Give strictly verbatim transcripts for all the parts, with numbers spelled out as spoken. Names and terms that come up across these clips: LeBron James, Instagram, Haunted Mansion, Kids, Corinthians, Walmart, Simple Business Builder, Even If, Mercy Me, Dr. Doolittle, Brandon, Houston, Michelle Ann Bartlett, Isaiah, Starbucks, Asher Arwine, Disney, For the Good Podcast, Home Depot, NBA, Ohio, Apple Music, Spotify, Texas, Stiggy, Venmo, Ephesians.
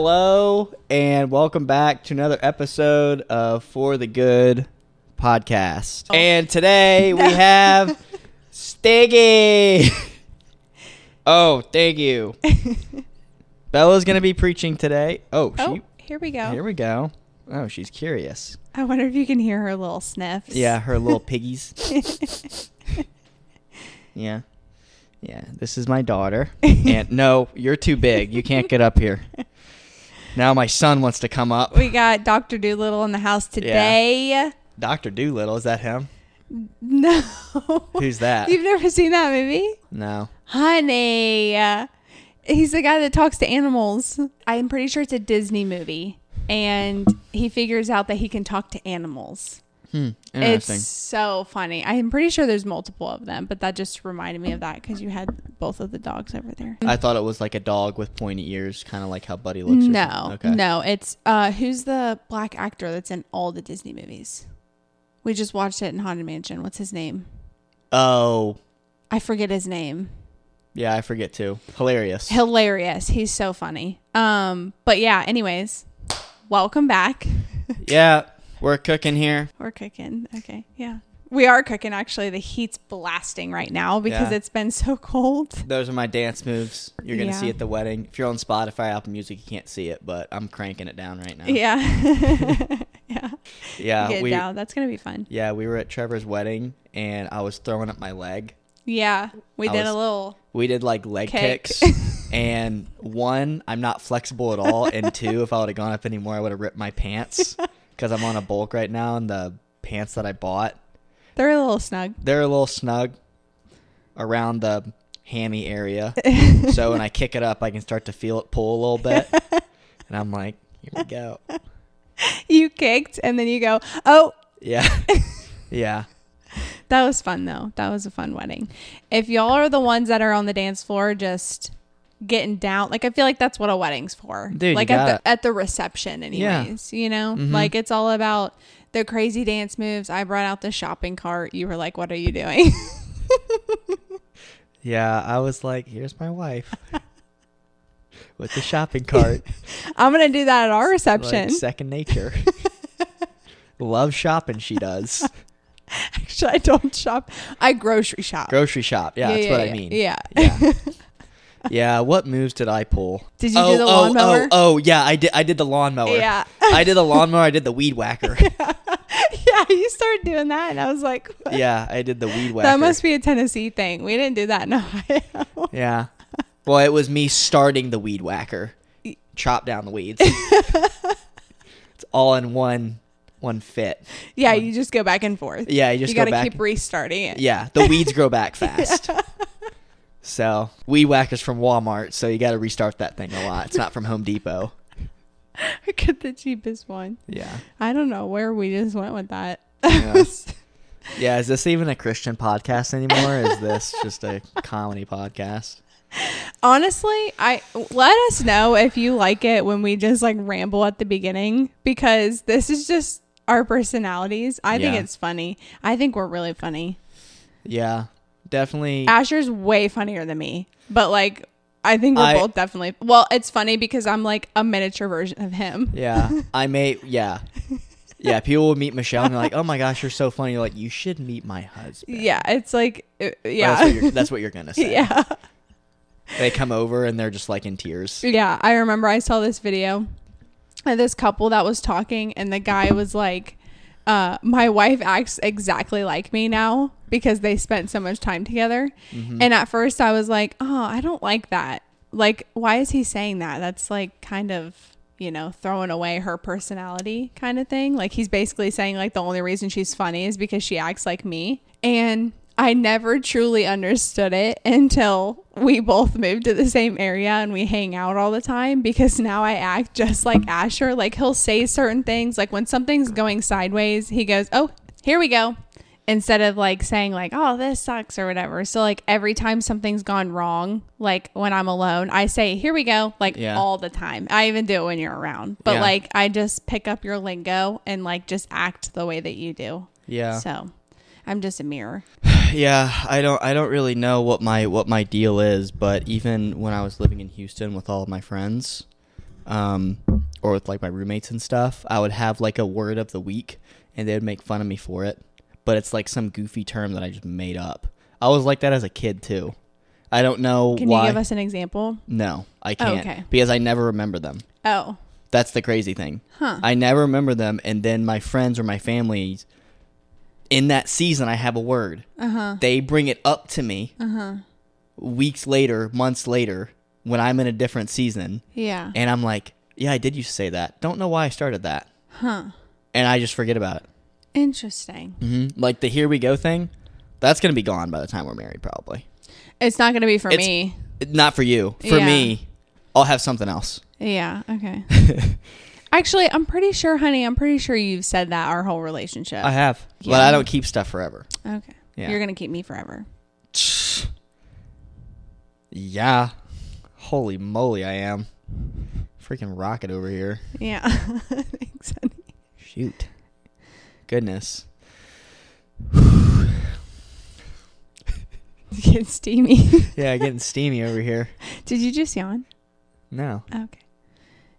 Hello and welcome back to another episode of For the Good Podcast. Oh. And today we have Stiggy. Oh, thank you. Bella's going to be preaching today. Oh, oh she, here we go. Here we go. Oh, she's curious. I wonder if you can hear her little sniffs. Yeah, her little piggies. Yeah. Yeah, this is my daughter. And no, you're too big. You can't get up here. Now my son wants to come up. We got Doctor Doolittle in the house today. Yeah. Doctor Doolittle, is that him? No. Who's that? You've never seen that movie? No. Honey. He's the guy that talks to animals. I'm pretty sure it's a Disney movie. And he figures out that he can talk to animals. Hmm, interesting. It's so funny. I'm pretty sure there's multiple of them, but that just reminded me of that because you had both of the dogs over there. I thought it was like a dog with pointy ears, kind of like how Buddy looks. No, okay. no, it's uh, who's the black actor that's in all the Disney movies? We just watched it in Haunted Mansion. What's his name? Oh, I forget his name. Yeah, I forget too. Hilarious. Hilarious. He's so funny. Um, but yeah. Anyways, welcome back. Yeah. We're cooking here. We're cooking. Okay. Yeah. We are cooking, actually. The heat's blasting right now because yeah. it's been so cold. Those are my dance moves. You're going to yeah. see at the wedding. If you're on Spotify, Apple Music, you can't see it, but I'm cranking it down right now. Yeah. yeah. Yeah. Get we, it down. That's going to be fun. Yeah. We were at Trevor's wedding, and I was throwing up my leg. Yeah. We I did was, a little. We did like leg cake. kicks. And one, I'm not flexible at all. And two, if I would have gone up anymore, I would have ripped my pants. Because I'm on a bulk right now, and the pants that I bought... They're a little snug. They're a little snug around the hammy area. So when I kick it up, I can start to feel it pull a little bit. And I'm like, here we go. You kicked, and then you go, oh. Yeah. Yeah. That was fun, though. That was a fun wedding. If y'all are the ones that are on the dance floor, just... getting down, like I feel like that's what a wedding's for. Dude, like at the it. at the reception anyways, yeah. you know, mm-hmm. like it's all about the crazy dance moves. I brought out the shopping cart. You were like, what are you doing? Yeah, I was like, here's my wife with the shopping cart. I'm gonna do that at our reception. Like second nature. Love shopping, she does. Actually, I don't shop. I grocery shop. Grocery shop. Yeah, yeah that's yeah, what yeah. I mean. Yeah. Yeah. Yeah, what moves did I pull? Did you oh, do the lawnmower? Oh, oh, oh, yeah, I did I did the lawnmower. Yeah. I did the lawnmower, I did the weed whacker. Yeah. yeah, you started doing that, and I was like, what? Yeah, I did the weed whacker. That must be a Tennessee thing. We didn't do that in Ohio. Yeah. Well, it was me starting the weed whacker. Chop down the weeds. It's all in one one fit. Yeah, one. You just go back and forth. Yeah, you just you go gotta back. You got to keep restarting it. Yeah, the weeds grow back fast. Yeah. So, weed whackers from Walmart, so you got to restart that thing a lot. It's not from Home Depot. I got the cheapest one. Yeah. I don't know where we just went with that. Yeah. Yeah, is this even a Christian podcast anymore? Is this just a comedy podcast? Honestly, I let us know if you like it when we just like ramble at the beginning, because this is just our personalities. I yeah. think it's funny. I think we're really funny. Yeah. Definitely. Asher's way funnier than me, but like I think we're I, both definitely well it's funny because I'm like a miniature version of him. Yeah. I may yeah yeah people will meet Michelle and they're like, oh my gosh, you're so funny. You're like, you should meet my husband. Yeah, it's like it, yeah that's what, you're, that's what you're gonna say. Yeah, they come over and they're just like in tears. Yeah, I remember I saw this video of this couple that was talking, and the guy was like, Uh, my wife acts exactly like me now because they spent so much time together. Mm-hmm. And at first I was like, oh, I don't like that. Like, why is he saying that? That's like kind of, you know, throwing away her personality kind of thing. Like he's basically saying like the only reason she's funny is because she acts like me. And I never truly understood it until we both moved to the same area and we hang out all the time, because now I act just like Asher. Like he'll say certain things, like when something's going sideways, he goes, oh, here we go. Instead of like saying like, oh, this sucks or whatever. So like every time something's gone wrong, like when I'm alone, I say, here we go, like yeah. all the time. I even do it when you're around. But yeah. like I just pick up your lingo and like just act the way that you do. Yeah. So I'm just a mirror. Yeah, I don't I don't really know what my what my deal is, but even when I was living in Houston with all of my friends, um, or with like my roommates and stuff, I would have like a word of the week and they would make fun of me for it. But it's like some goofy term that I just made up. I was like that as a kid too. I don't know Can why. Can you give us an example? No, I can't. Oh, okay. Because I never remember them. Oh. That's the crazy thing. Huh. I never remember them. And then my friends or my families in that season, I have a word. Uh-huh. They bring it up to me uh-huh. weeks later, months later, when I'm in a different season. Yeah. And I'm like, yeah, I did used to say that. Don't know why I started that. Huh. And I just forget about it. Interesting. Mm-hmm. Like the here we go thing, that's going to be gone by the time we're married probably. It's not going to be for it's me. Not for you. For yeah. me, I'll have something else. Yeah. Okay. Actually, I'm pretty sure, honey, I'm pretty sure you've said that our whole relationship. I have. Yeah. But I don't keep stuff forever. Okay. Yeah. You're going to keep me forever. Yeah. Holy moly, I am. Freaking rocket over here. Yeah. Thanks, honey. Shoot. Goodness. Getting steamy. Yeah, getting steamy over here. Did you just yawn? No. Okay.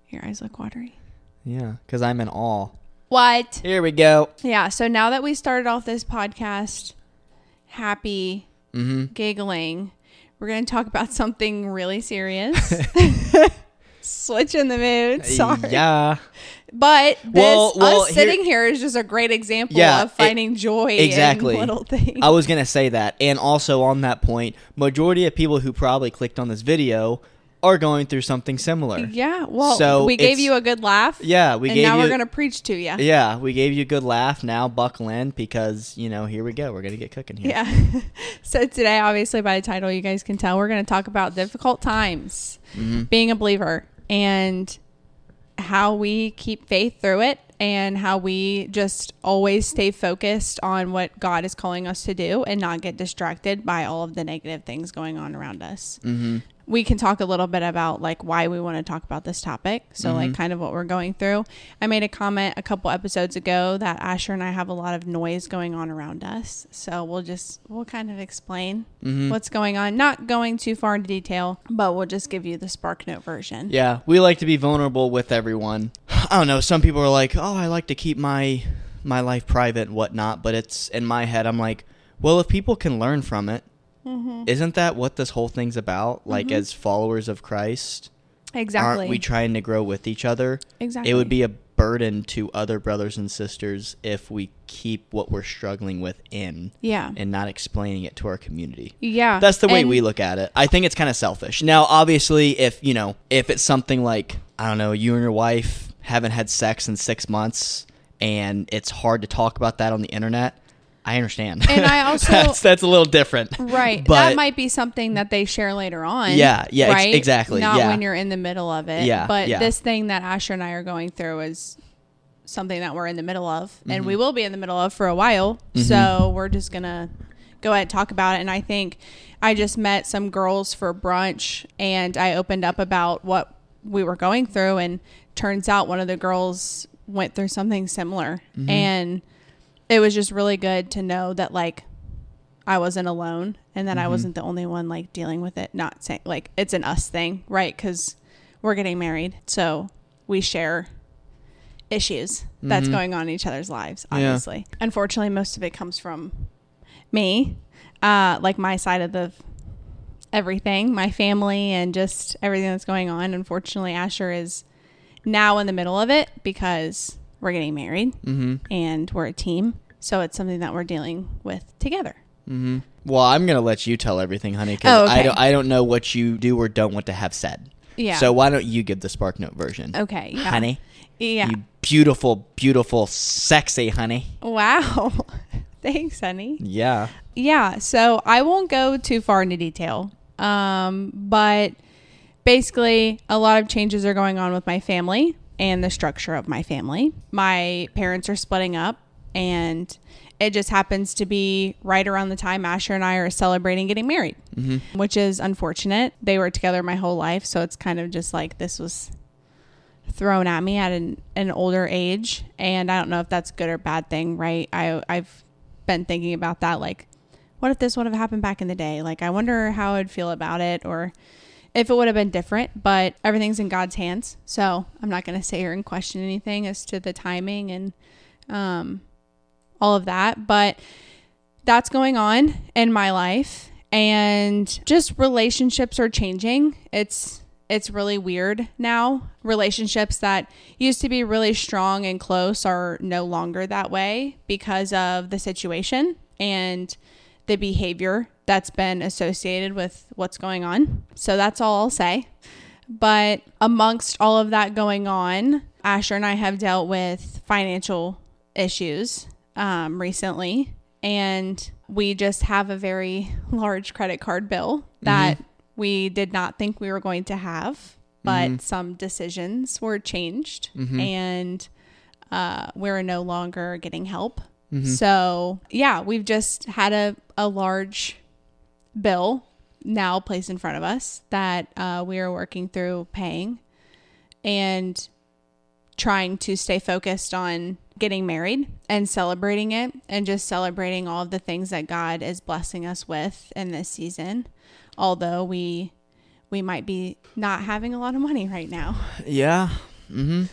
Your eyes look watery. Yeah, because I'm in awe. What? Here we go. Yeah, so now that we started off this podcast happy, mm-hmm. giggling, we're going to talk about something really serious. Switching the mood. Sorry. Yeah. But this, well, well, us sitting here, here is just a great example yeah, of finding it, joy exactly. in little things. I was going to say that. And also on that point, majority of people who probably clicked on this video are going through something similar. Yeah. Well, so we gave you a good laugh. Yeah. We and gave now you, we're going to preach to you. Yeah. We gave you a good laugh. Now buckle in because, you know, here we go. We're going to get cooking here. Yeah. So today, obviously, by the title, you guys can tell we're going to talk about difficult times, mm-hmm. being a believer, and how we keep faith through it and how we just always stay focused on what God is calling us to do and not get distracted by all of the negative things going on around us. Mm-hmm. We can talk a little bit about like why we want to talk about this topic. So mm-hmm. like kind of what we're going through. I made a comment a couple episodes ago that Asher and I have a lot of noise going on around us. So we'll just, we'll kind of explain mm-hmm. what's going on. Not going too far into detail, but we'll just give you the Spark Note version. Yeah. We like to be vulnerable with everyone. I don't know. Some people are like, oh, I like to keep my, my life private and whatnot. But it's in my head, I'm like, well, if people can learn from it, mm-hmm. isn't that what this whole thing's about? Like mm-hmm. as followers of Christ, exactly. aren't we trying to grow with each other? Exactly. It would be a burden to other brothers and sisters if we keep what we're struggling with in yeah. and not explaining it to our community. Yeah. That's the way and we look at it. I think it's kind of selfish. Now, obviously, if, you know, if it's something like, I don't know, you and your wife haven't had sex in six months and it's hard to talk about that on the internet, I understand. And I also... that's, that's a little different. Right. But that might be something that they share later on. Yeah. Yeah. Right? Ex- exactly. Not yeah. when you're in the middle of it. Yeah. But yeah. this thing that Asher and I are going through is something that we're in the middle of. Mm-hmm. And we will be in the middle of for a while. Mm-hmm. So we're just going to go ahead and talk about it. And I think I just met some girls for brunch. And I opened up about what we were going through. And turns out one of the girls went through something similar. Mm-hmm. And... it was just really good to know that, like, I wasn't alone and that mm-hmm. I wasn't the only one, like, dealing with it. Not saying, like, it's an us thing, right? Because we're getting married. So we share issues mm-hmm. that's going on in each other's lives, obviously. Yeah. Unfortunately, most of it comes from me, uh, like, my side of the everything, my family, and just everything that's going on. Unfortunately, Asher is now in the middle of it because... we're getting married mm-hmm. and we're a team. So it's something that we're dealing with together. Mm-hmm. Well, I'm going to let you tell everything, honey, because oh, okay. I, don't, I don't know what you do or don't want to have said. Yeah. So why don't you give the Spark Note version? Okay. Yeah. Honey. Yeah. You beautiful, beautiful, sexy honey. Wow. Thanks, honey. Yeah. Yeah. So I won't go too far into detail, um, but basically a lot of changes are going on with my family and the structure of my family. My parents are splitting up, and it just happens to be right around the time Asher and I are celebrating getting married, mm-hmm. which is unfortunate. They were together my whole life, so it's kind of just like this was thrown at me at an, an older age, and I don't know if that's a good or bad thing, right? I, I've been thinking about that, like, what if this would have happened back in the day? Like, I wonder how I'd feel about it, or... if it would have been different, but everything's in God's hands. So I'm not going to sit here and question anything as to the timing and um, all of that. But that's going on in my life, and just relationships are changing. It's It's really weird now. Relationships that used to be really strong and close are no longer that way because of the situation and the behavior that's been associated with what's going on. So that's all I'll say. But amongst all of that going on, Asher and I have dealt with financial issues um, recently, and we just have a very large credit card bill that mm-hmm. we did not think we were going to have, but mm-hmm. some decisions were changed mm-hmm. and uh, we're no longer getting help. Mm-hmm. So yeah, we've just had a, a large bill now placed in front of us that uh, we are working through paying and trying to stay focused on getting married and celebrating it, and just celebrating all of the things that God is blessing us with in this season. Although we we might be not having a lot of money right now. Yeah. Mm-hmm.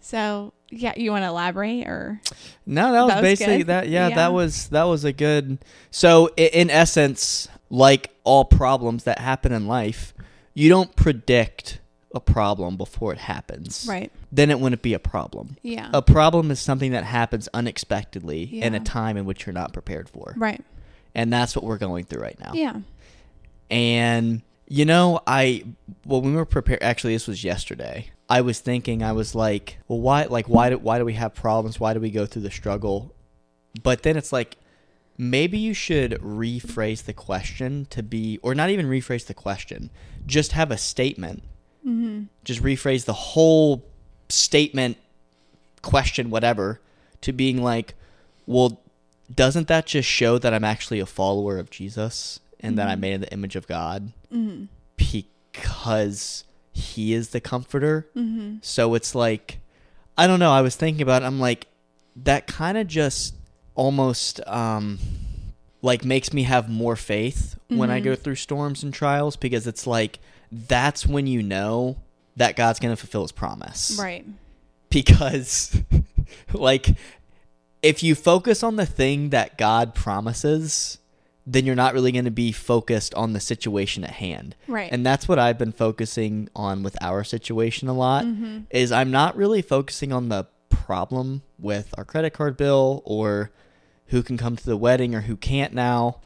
So yeah, you want to elaborate or? No, that was, that was basically good. that. Yeah, yeah, that was that was a good. So in essence, like all problems that happen in life, you don't predict a problem before it happens. Right. Then it wouldn't be a problem. Yeah. A problem is something that happens unexpectedly yeah. in a time in which you're not prepared for. Right. And that's what we're going through right now. Yeah. And, you know, I, well, when we were prepared, actually, this was yesterday, I was thinking, I was like, well, why, like, why do, why do we have problems? Why do we go through the struggle? But then it's like, maybe you should rephrase the question to be, or not even rephrase the question, just have a statement. Mm-hmm. Just rephrase the whole statement, question, whatever, to being like, well, doesn't that just show that I'm actually a follower of Jesus? And mm-hmm. that I'm made in the image of God mm-hmm. because he is the comforter. Mm-hmm. So it's like, I don't know. I was thinking about it. I'm like, that kind of just almost um, like makes me have more faith mm-hmm. when I go through storms and trials, because it's like, that's when you know that God's going to fulfill his promise. Right. Because like if you focus on the thing that God promises, then you're not really going to be focused on the situation at hand. Right. And that's what I've been focusing on with our situation a lot mm-hmm. is I'm not really focusing on the problem with our credit card bill or who can come to the wedding or who can't now.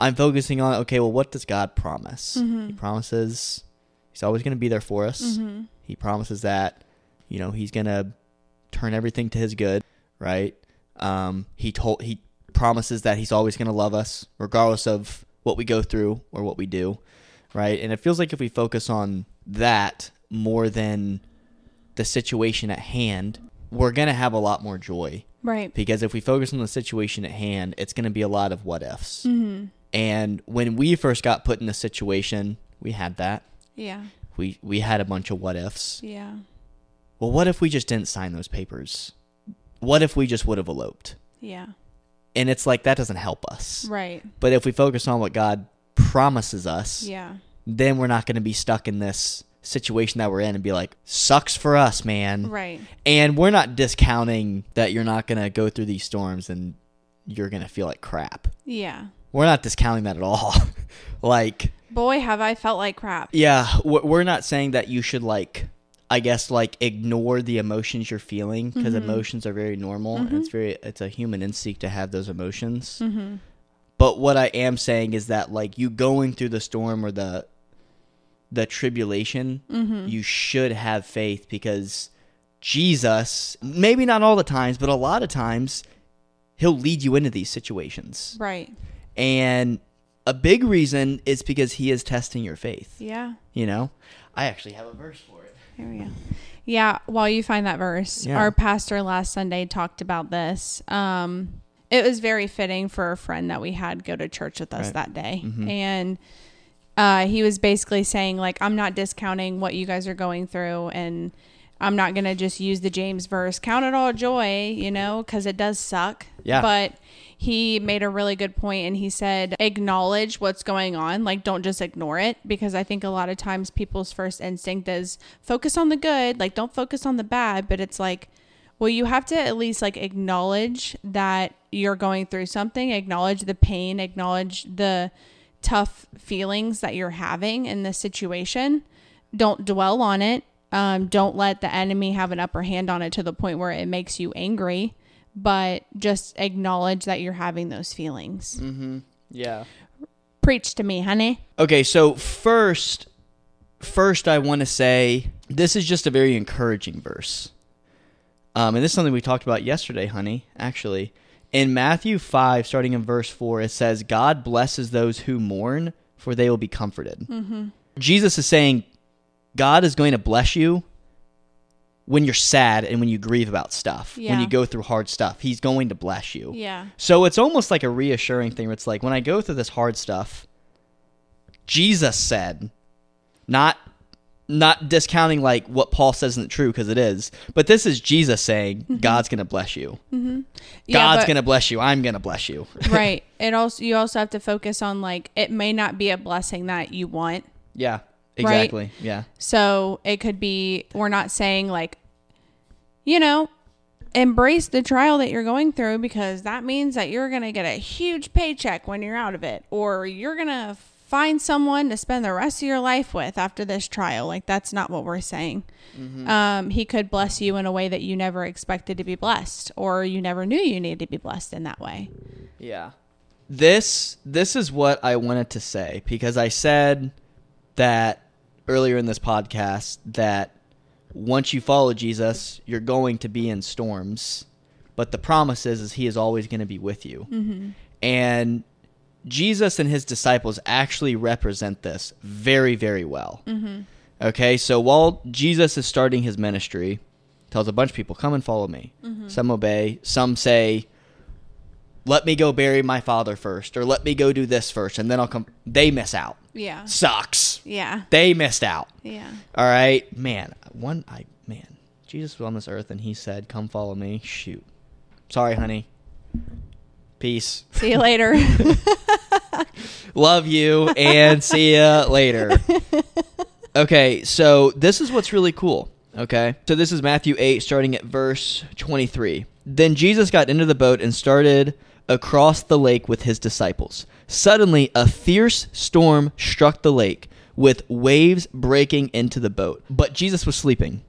I'm focusing on, okay, well, what does God promise? Mm-hmm. He promises he's always going to be there for us. Mm-hmm. He promises that, you know, he's going to turn everything to his good, right? Um, he told, he, promises that he's always going to love us regardless of what we go through or what we do, right? And it feels like if we focus on that more than the situation at hand, we're going to have a lot more joy. Right. Because if we focus on the situation at hand, it's going to be a lot of what ifs. Mm-hmm. And when we first got put in the situation, we had that. Yeah. We we had a bunch of what ifs. Yeah. Well, what if we just didn't sign those papers? What if we just would have eloped? Yeah. And it's like, that doesn't help us. Right. But if we focus on what God promises us, yeah. then we're not going to be stuck in this situation that we're in and be like, sucks for us, man. Right. And we're not discounting that you're not going to go through these storms and you're going to feel like crap. Yeah. We're not discounting that at all. Like, boy, have I felt like crap. Yeah. We're not saying that you should like, I guess, like ignore the emotions you're feeling, because mm-hmm. emotions are very normal mm-hmm. and it's very, it's a human instinct to have those emotions. Mm-hmm. But what I am saying is that like you going through the storm or the, the tribulation, mm-hmm. you should have faith, because Jesus, maybe not all the times, but a lot of times he'll lead you into these situations. Right. And a big reason is because he is testing your faith. Yeah. You know, I actually have a verse for it. There we go. Yeah, while you find that verse, yeah. our pastor last Sunday talked about this. Um, it was very fitting for a friend that we had go to church with us right. that day. Mm-hmm. And uh, he was basically saying, like, I'm not discounting what you guys are going through, and I'm not going to just use the James verse, count it all joy, you know, because it does suck. Yeah. But he made a really good point, and he said, acknowledge what's going on. Like, don't just ignore it, because I think a lot of times people's first instinct is focus on the good. Like, don't focus on the bad. But it's like, well, you have to at least like acknowledge that you're going through something, acknowledge the pain, acknowledge the tough feelings that you're having in this situation. Don't dwell on it. Um, don't let the enemy have an upper hand on it to the point where it makes you angry, but just acknowledge that you're having those feelings. Mm-hmm. Yeah. Preach to me, honey. Okay. So first, first I want to say this is just a very encouraging verse. Um, and this is something we talked about yesterday, honey, actually. In Matthew five, starting in verse four, it says, God blesses those who mourn, for they will be comforted. Mm-hmm. Jesus is saying, God is going to bless you when you're sad and when you grieve about stuff, yeah. when you go through hard stuff. He's going to bless you. Yeah. So it's almost like a reassuring thing where it's like, when I go through this hard stuff, Jesus said, not not discounting like what Paul says isn't true because it is, but this is Jesus saying, mm-hmm. God's going to bless you. Mm-hmm. Yeah, God's going to bless you. I'm going to bless you. Right. It also you also have to focus on like, it may not be a blessing that you want. Yeah. Exactly. Right? Yeah. So it could be, we're not saying like, you know, embrace the trial that you're going through because that means that you're going to get a huge paycheck when you're out of it, or you're going to find someone to spend the rest of your life with after this trial. Like, that's not what we're saying. Mm-hmm. Um, he could bless you in a way that you never expected to be blessed, or you never knew you needed to be blessed in that way. Yeah. This, this is what I wanted to say, because I said that earlier in this podcast that once you follow Jesus, you're going to be in storms, but the promise is, is he is always going to be with you. Mm-hmm. And Jesus and his disciples actually represent this very, very well. Mm-hmm. Okay, so while Jesus is starting his ministry, tells a bunch of people, come and follow me. Mm-hmm. Some obey, some say, let me go bury my father first, or let me go do this first, and then I'll come. They miss out. Yeah. Sucks. Yeah. They missed out. Yeah. All right. Man, one, I, man, Jesus was on this earth and he said, come follow me. Shoot. Sorry, honey. Peace. See you later. Love you and see ya later. Okay. So this is what's really cool. Okay. So this is Matthew eight, starting at verse twenty-three. Then Jesus got into the boat and started across the lake with his disciples. Suddenly, a fierce storm struck the lake, with waves breaking into the boat. But Jesus was sleeping.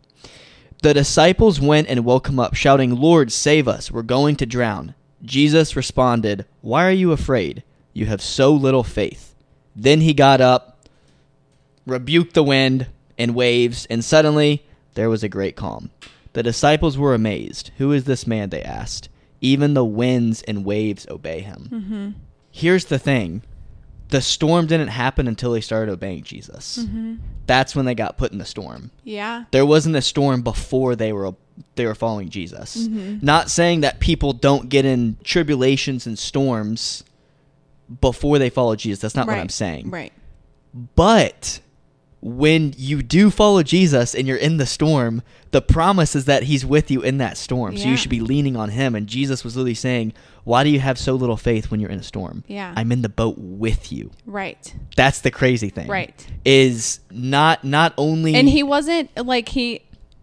The disciples went and woke him up, shouting, Lord, save us. We're going to drown. Jesus responded, why are you afraid? You have so little faith. Then he got up, rebuked the wind and waves, and suddenly there was a great calm. The disciples were amazed. Who is this man? They asked. Even the winds and waves obey him. Mm-hmm. Here's the thing. The storm didn't happen until they started obeying Jesus. Mm-hmm. That's when they got put in the storm. Yeah. There wasn't a storm before they were they were following Jesus. Mm-hmm. Not saying that people don't get in tribulations and storms before they follow Jesus. That's not right. What I'm saying. Right. But when you do follow Jesus and you're in the storm, the promise is that he's with you in that storm. Yeah. So you should be leaning on him. And Jesus was literally saying, why do you have so little faith when you're in a storm? Yeah. I'm in the boat with you. Right. That's the crazy thing. Right. Is not not only... And he wasn't like he...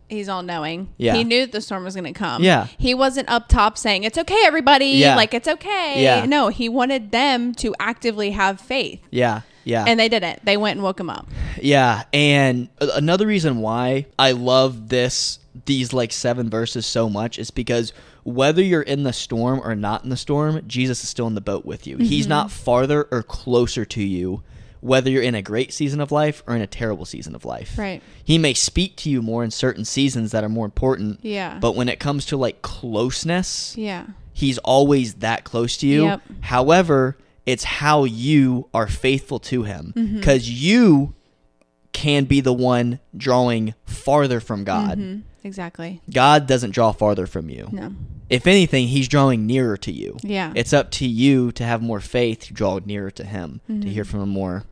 He's all-knowing. Yeah. He knew the storm was going to come. Yeah. He wasn't up top saying, it's okay, everybody. Yeah. Like, it's okay. Yeah. No, he wanted them to actively have faith. Yeah. Yeah. And they didn't. They went and woke him up. Yeah. And another reason why I love this, these like seven verses so much is because whether you're in the storm or not in the storm, Jesus is still in the boat with you. Mm-hmm. He's not farther or closer to you, whether you're in a great season of life or in a terrible season of life. Right. He may speak to you more in certain seasons that are more important. Yeah. But when it comes to like closeness, yeah, he's always that close to you. Yep. However, it's how you are faithful to him, because mm-hmm. you can be the one drawing farther from God. Mm-hmm. Exactly. God doesn't draw farther from you. No. If anything, he's drawing nearer to you. Yeah. It's up to you to have more faith to draw nearer to him, mm-hmm. to hear from him more,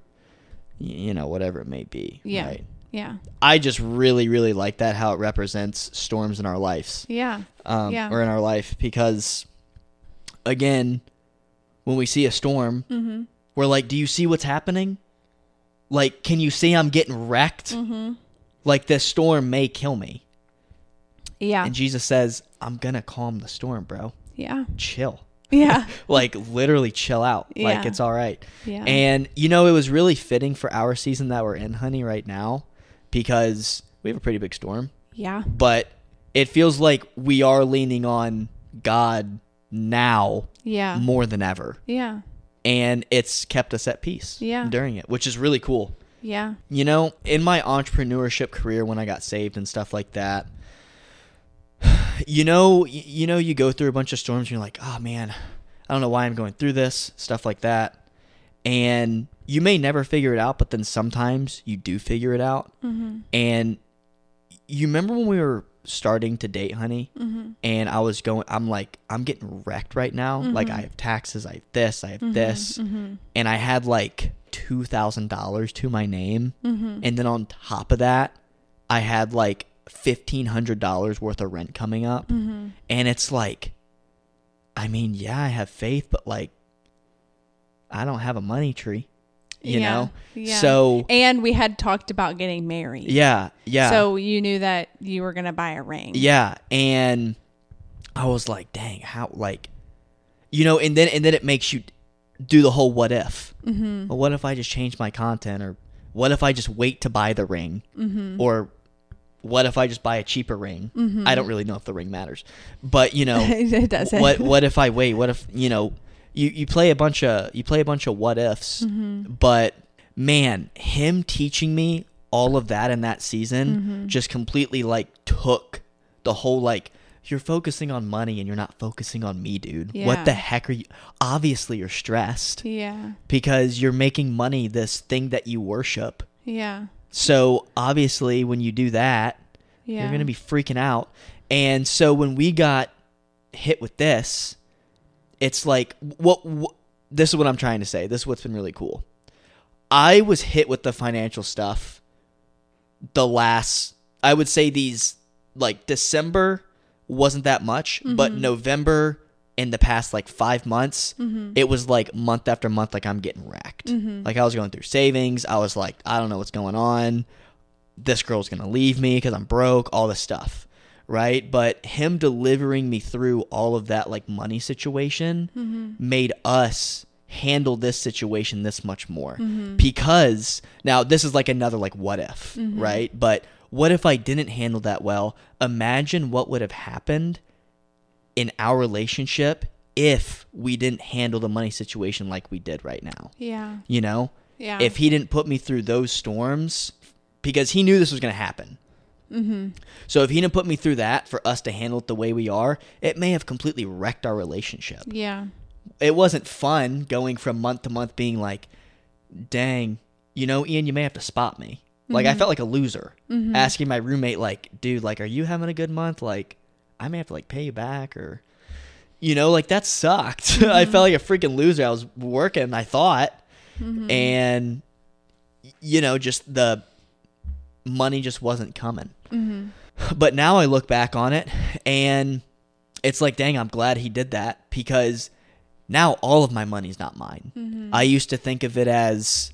you know, whatever it may be. Yeah. Right? Yeah. I just really, really like that, how it represents storms in our lives. Yeah. Um, yeah. Or in our life, because, again, when we see a storm, mm-hmm. we're like, do you see what's happening? Like, can you see I'm getting wrecked? Mm-hmm. Like, this storm may kill me. Yeah. And Jesus says, I'm going to calm the storm, bro. Yeah. Chill. Yeah. Like, literally chill out. Yeah. Like, it's all right. Yeah. And, you know, it was really fitting for our season that we're in, honey, right now, because we have a pretty big storm. Yeah. But it feels like we are leaning on God now. Yeah. More than ever. Yeah. And it's kept us at peace. Yeah. During it, which is really cool. Yeah. You know, in my entrepreneurship career, when I got saved and stuff like that, You know, you know, you go through a bunch of storms and you're like, oh man, I don't know why I'm going through this, stuff like that. And you may never figure it out, but then sometimes you do figure it out. Mm-hmm. And you remember when we were starting to date, honey, mm-hmm. and I was going, I'm like, I'm getting wrecked right now. Mm-hmm. Like, I have taxes, I have this, I have mm-hmm. this. Mm-hmm. And I had like two thousand dollars to my name. Mm-hmm. And then on top of that, I had like fifteen hundred dollars worth of rent coming up. Mm-hmm. And it's like, I mean, yeah, I have faith, but like, I don't have a money tree, you yeah, know? Yeah. So, and we had talked about getting married. Yeah. Yeah. So you knew that you were going to buy a ring. Yeah. And I was like, dang, how, like, you know, and then, and then it makes you do the whole what if, mm-hmm. well, what if I just change my content, or what if I just wait to buy the ring, mm-hmm. or what if I just buy a cheaper ring? Mm-hmm. I don't really know if the ring matters, but you know, it doesn't. What what if I wait? What if, you know, you, you play a bunch of you play a bunch of what ifs, mm-hmm. but man, him teaching me all of that in that season mm-hmm. just completely like took the whole, like, you're focusing on money and you're not focusing on me, dude. Yeah. What the heck are you? Obviously you're stressed. Yeah. Because you're making money this thing that you worship. Yeah. So obviously when you do that, yeah. you're going to be freaking out. And so when we got hit with this, it's like, what, what, this is what I'm trying to say. This is what's been really cool. I was hit with the financial stuff the last, I would say these, like December wasn't that much, mm-hmm. but November in the past like five months, mm-hmm. it was like month after month, like I'm getting racked. Mm-hmm. Like I was going through savings. I was like, I don't know what's going on. This girl's going to leave me because I'm broke, all this stuff, right? But him delivering me through all of that like money situation mm-hmm. made us handle this situation this much more mm-hmm. because now this is like another like what if, mm-hmm. right? But what if I didn't handle that well? Imagine what would have happened in our relationship if we didn't handle the money situation like we did right now. Yeah. You know? Yeah. If he didn't put me through those storms, because he knew this was going to happen. Mm-hmm. So if he didn't put me through that for us to handle it the way we are, it may have completely wrecked our relationship. Yeah. It wasn't fun going from month to month being like, dang, you know, Ian, you may have to spot me. Mm-hmm. Like I felt like a loser mm-hmm. asking my roommate, like, dude, like, are you having a good month? Like, I may have to like pay you back, or, you know, like that sucked. Mm-hmm. I felt like a freaking loser. I was working, I thought, mm-hmm. and you know, just the money just wasn't coming. Mm-hmm. But now I look back on it and it's like, dang, I'm glad he did that, because now all of my money's not mine. Mm-hmm. I used to think of it as,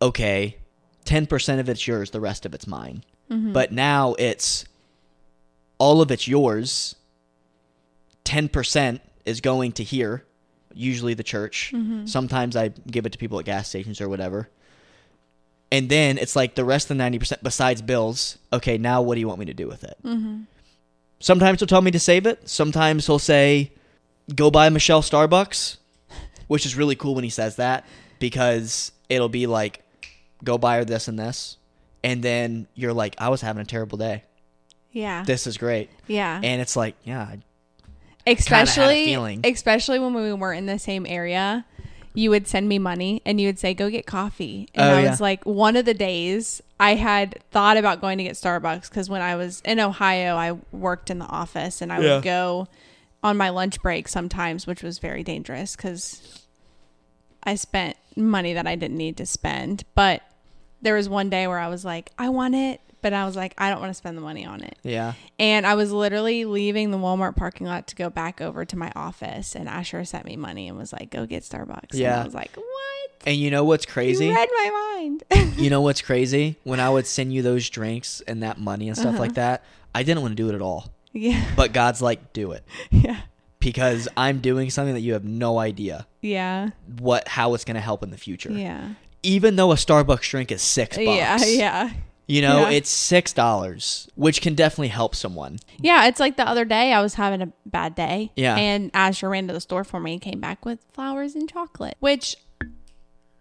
okay, ten percent of it's yours, the rest of it's mine. Mm-hmm. But now it's, all of it's yours, ten percent is going to here, usually the church. Mm-hmm. Sometimes I give it to people at gas stations or whatever. And then it's like the rest of the ninety percent besides bills, okay, now what do you want me to do with it? Mm-hmm. Sometimes he'll tell me to save it. Sometimes he'll say, go buy Michelle Starbucks, which is really cool when he says that, because it'll be like, go buy her this and this. And then you're like, I was having a terrible day. Yeah. This is great. Yeah. And it's like, yeah. I especially, had a feeling. especially when we weren't in the same area, you would send me money and you would say, go get coffee. And oh, I yeah. was like, one of the days I had thought about going to get Starbucks, because when I was in Ohio, I worked in the office and I yeah. would go on my lunch break sometimes, which was very dangerous because I spent money that I didn't need to spend. But there was one day where I was like, I want it, but I was like, I don't want to spend the money on it. Yeah. And I was literally leaving the Walmart parking lot to go back over to my office, and Asher sent me money and was like, go get Starbucks. Yeah. And I was like, what? And you know what's crazy? You read my mind. You know what's crazy? When I would send you those drinks and that money and stuff uh-huh. like that, I didn't want to do it at all. Yeah. But God's like, do it. Yeah. Because I'm doing something that you have no idea. Yeah. What, how it's going to help in the future. Yeah. Even though a Starbucks drink is six bucks. Yeah, yeah. You know, yeah. It's six dollars, which can definitely help someone. Yeah, it's like the other day I was having a bad day. Yeah. And Asher ran to the store for me and came back with flowers and chocolate, which...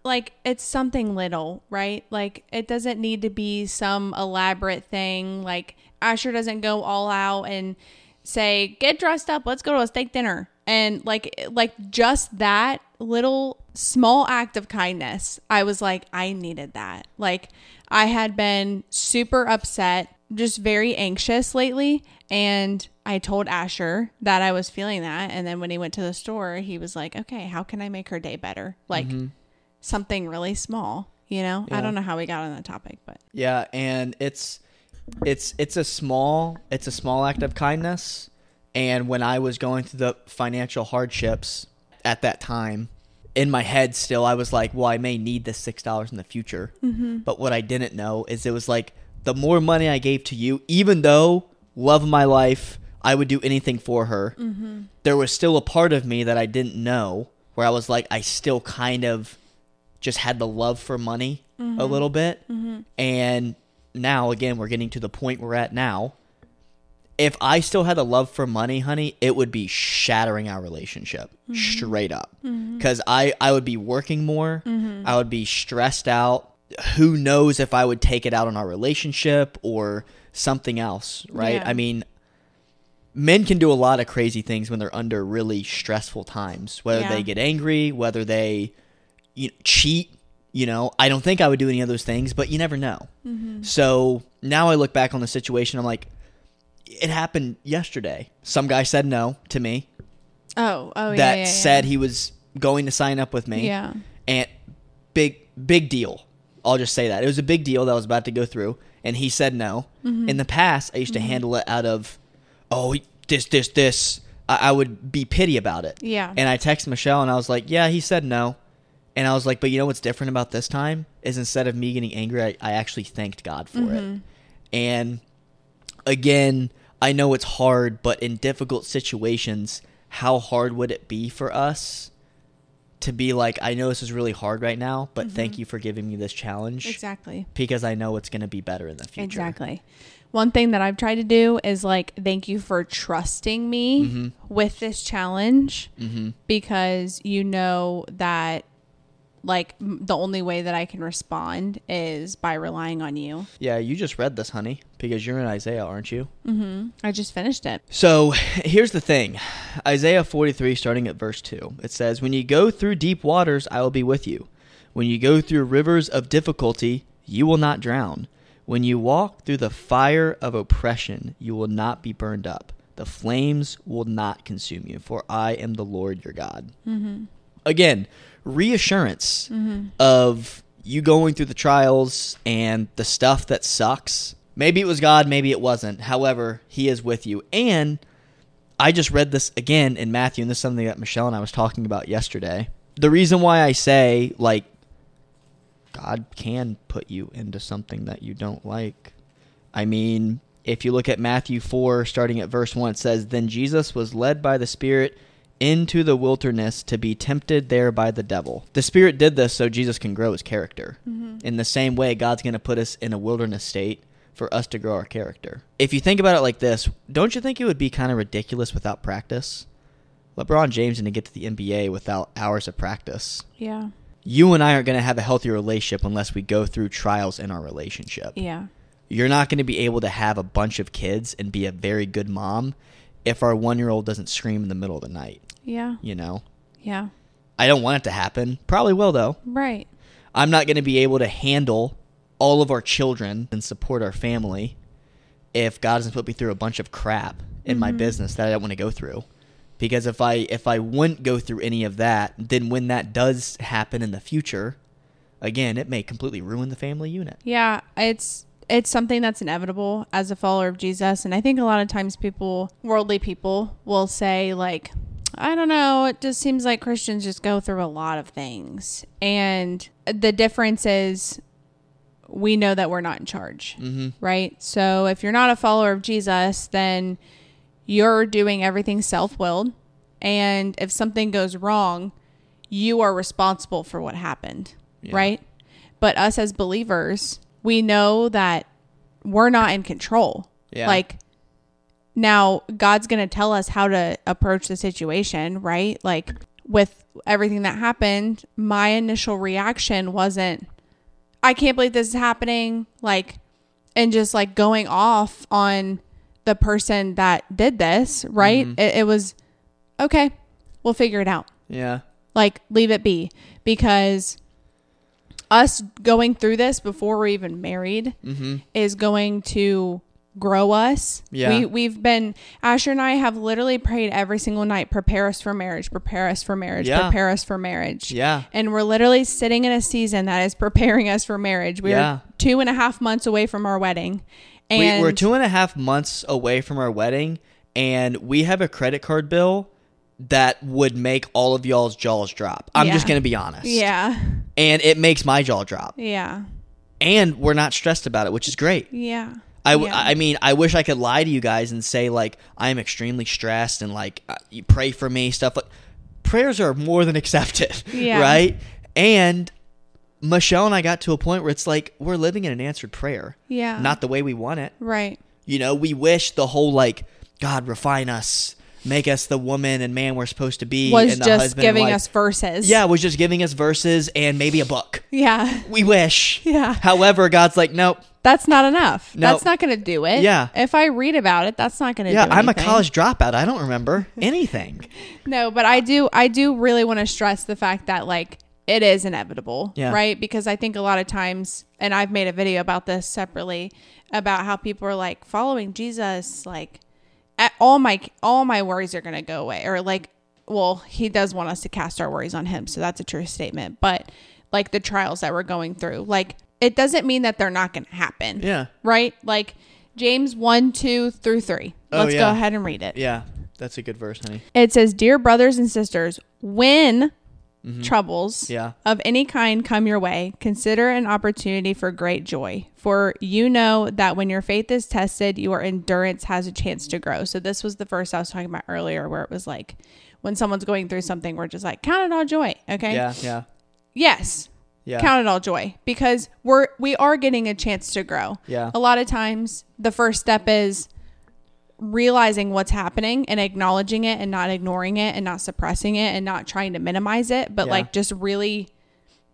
like, it's something little, right? Like, it doesn't need to be some elaborate thing. Like, Asher doesn't go all out and say, get dressed up, let's go to a steak dinner. And, like, like just that little small act of kindness, I was like, I needed that. Like, I had been super upset, just very anxious lately. And I told Asher that I was feeling that. And then when he went to the store, he was like, okay, how can I make her day better? Like... Mm-hmm. Something really small, you know? Yeah. I don't know how we got on that topic, but yeah, and it's it's it's a small it's a small act of kindness. And when I was going through the financial hardships at that time, in my head still I was like, well, I may need this six dollars in the future. Mm-hmm. But what I didn't know is it was like the more money I gave to you, even though love my life, I would do anything for her. Mm-hmm. There was still a part of me that I didn't know where I was like, I still kind of just had the love for money mm-hmm. a little bit. Mm-hmm. And now, again, we're getting to the point we're at now. If I still had a love for money, honey, it would be shattering our relationship mm-hmm. straight up. Because mm-hmm. I, I would be working more. Mm-hmm. I would be stressed out. Who knows if I would take it out on our relationship or something else, right? Yeah. I mean, men can do a lot of crazy things when they're under really stressful times. Whether yeah. they get angry, whether they... you know, cheat, you know, I don't think I would do any of those things, but you never know. Mm-hmm. So now I look back on the situation. I'm like, it happened yesterday. Some guy said no to me. Oh, oh, that yeah. That yeah, said yeah. he was going to sign up with me. Yeah. And big, big deal. I'll just say that. It was a big deal that I was about to go through. And he said no. Mm-hmm. In the past, I used mm-hmm. to handle it out of, oh, this, this, this. I, I would be pity about it. Yeah. And I texted Michelle and I was like, yeah, he said no. And I was like, but you know what's different about this time is instead of me getting angry, I, I actually thanked God for mm-hmm. it. And again, I know it's hard, but in difficult situations, how hard would it be for us to be like, I know this is really hard right now, but mm-hmm. thank you for giving me this challenge. Exactly. Because I know it's going to be better in the future. Exactly. One thing that I've tried to do is like, thank you for trusting me mm-hmm. with this challenge mm-hmm. because you know that like the only way that I can respond is by relying on you. Yeah, you just read this, honey, because you're in Isaiah, aren't you? Mm-hmm. I just finished it. So here's the thing. Isaiah forty-three, starting at verse two. It says, when you go through deep waters, I will be with you. When you go through rivers of difficulty, you will not drown. When you walk through the fire of oppression, you will not be burned up. The flames will not consume you, for I am the Lord your God. Mm-hmm. Again, reassurance mm-hmm. of you going through the trials and the stuff that sucks. Maybe it was God, maybe it wasn't. However, he is with you. And I just read this again in Matthew, and this is something that Michelle and I was talking about yesterday. The reason why I say, like, God can put you into something that you don't like. I mean, if you look at Matthew four, starting at verse one, it says, then Jesus was led by the Spirit into the wilderness to be tempted there by the devil. The Spirit did this so Jesus can grow his character. Mm-hmm. In the same way, God's going to put us in a wilderness state for us to grow our character. If you think about it like this, don't you think it would be kind of ridiculous without practice? LeBron James didn't get to the N B A without hours of practice. Yeah. You and I aren't going to have a healthy relationship unless we go through trials in our relationship. Yeah. You're not going to be able to have a bunch of kids and be a very good mom if our one-year-old doesn't scream in the middle of the night. Yeah. You know? Yeah. I don't want it to happen. Probably will, though. Right. I'm not going to be able to handle all of our children and support our family if God doesn't put me through a bunch of crap in mm-hmm. my business that I don't want to go through. Because if I if I wouldn't go through any of that, then when that does happen in the future, again, it may completely ruin the family unit. Yeah, it's it's something that's inevitable as a follower of Jesus. And I think a lot of times people, worldly people, will say like, I don't know, it just seems like Christians just go through a lot of things. And the difference is we know that we're not in charge, mm-hmm. right? So if you're not a follower of Jesus, then you're doing everything self-willed. And if something goes wrong, you are responsible for what happened, yeah. right? But us as believers, we know that we're not in control. Yeah. Like, now God's going to tell us how to approach the situation, right? Like, with everything that happened, my initial reaction wasn't, I can't believe this is happening. Like, and just like going off on the person that did this, right? Mm-hmm. It, it was, okay, we'll figure it out. Yeah. Like, leave it be. Because us going through this before we're even married mm-hmm. is going to grow us. Yeah. We, we've been, Asher and I have literally prayed every single night, prepare us for marriage, prepare us for marriage, yeah. prepare us for marriage. Yeah. And we're literally sitting in a season that is preparing us for marriage. We're yeah. two and a half months away from our wedding. And we, we're two and a half months away from our wedding, and we have a credit card bill that would make all of y'all's jaws drop. I'm yeah. just going to be honest. Yeah. And it makes my jaw drop. Yeah. And we're not stressed about it, which is great. Yeah. I, w- yeah. I mean, I wish I could lie to you guys and say, like, I'm extremely stressed and, like, uh, you pray for me, stuff. Like, prayers are more than accepted, yeah. right? And Michelle and I got to a point where it's like, we're living in an answered prayer. Yeah. Not the way we want it. Right. You know, we wish the whole, like, God, refine us, make us the woman and man we're supposed to be. Was and the just husband giving and wife. us verses. Yeah, was just giving us verses and maybe a book. Yeah. We wish. Yeah. However, God's like, nope. That's not enough. Nope. That's not going to do it. Yeah. If I read about it, that's not going to yeah, do it. Yeah, I'm anything. a college dropout. I don't remember anything. No, but I do I do really want to stress the fact that, like, it is inevitable, yeah. right? Because I think a lot of times, and I've made a video about this separately, about how people are like, following Jesus, like, all my all my worries are going to go away, or like, well, he does want us to cast our worries on him, so that's a true statement. But like, the trials that we're going through, like, it doesn't mean that they're not going to happen. Yeah. Right? Like, James one, two through three. Oh, Let's yeah. go ahead and read it. Yeah. That's a good verse, honey. It says, "Dear brothers and sisters, when mm-hmm. troubles yeah. of any kind come your way, consider an opportunity for great joy. For you know that when your faith is tested, your endurance has a chance to grow." So this was the verse I was talking about earlier, where it was like, when someone's going through something, we're just like, count it all joy. Okay. Yeah. Yeah. Yes. Yeah. Count it all joy, because we're, we are getting a chance to grow. Yeah. A lot of times the first step is realizing what's happening and acknowledging it and not ignoring it and not suppressing it and not trying to minimize it, but yeah. like, just really,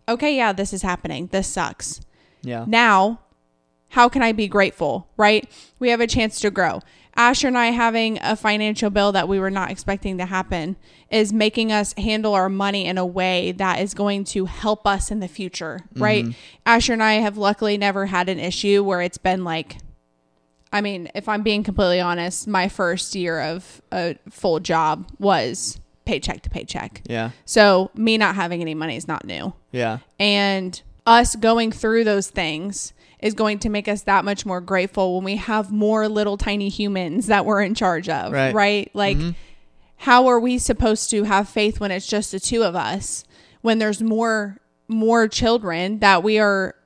okay, yeah, this is happening. This sucks. Yeah. Now, how can I be grateful? Right? We have a chance to grow. Asher and I having a financial bill that we were not expecting to happen is making us handle our money in a way that is going to help us in the future. Right? Mm-hmm. Asher and I have luckily never had an issue where it's been like, I mean, if I'm being completely honest, my first year of a full job was paycheck to paycheck. Yeah. So me not having any money is not new. Yeah. And us going through those things is going to make us that much more grateful when we have more little tiny humans that we're in charge of. Right. Right? Like, mm-hmm. how are we supposed to have faith when it's just the two of us, when there's more, more children that we are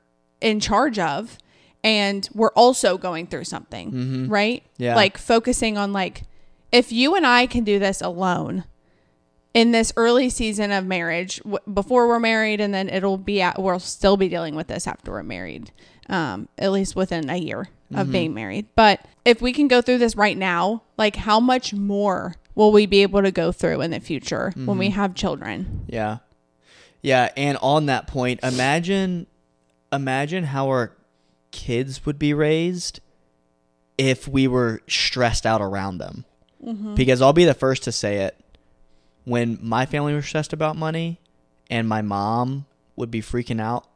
in charge of? And we're also going through something, mm-hmm. right? Yeah. Like, focusing on, like, if you and I can do this alone in this early season of marriage, w- before we're married, and then it'll be at, we'll still be dealing with this after we're married, um, at least within a year mm-hmm. of being married. But if we can go through this right now, like, how much more will we be able to go through in the future mm-hmm. when we have children? Yeah. Yeah. And on that point, imagine, imagine how our kids would be raised if we were stressed out around them. Mm-hmm. Because I'll be the first to say it. When my family was stressed about money and my mom would be freaking out,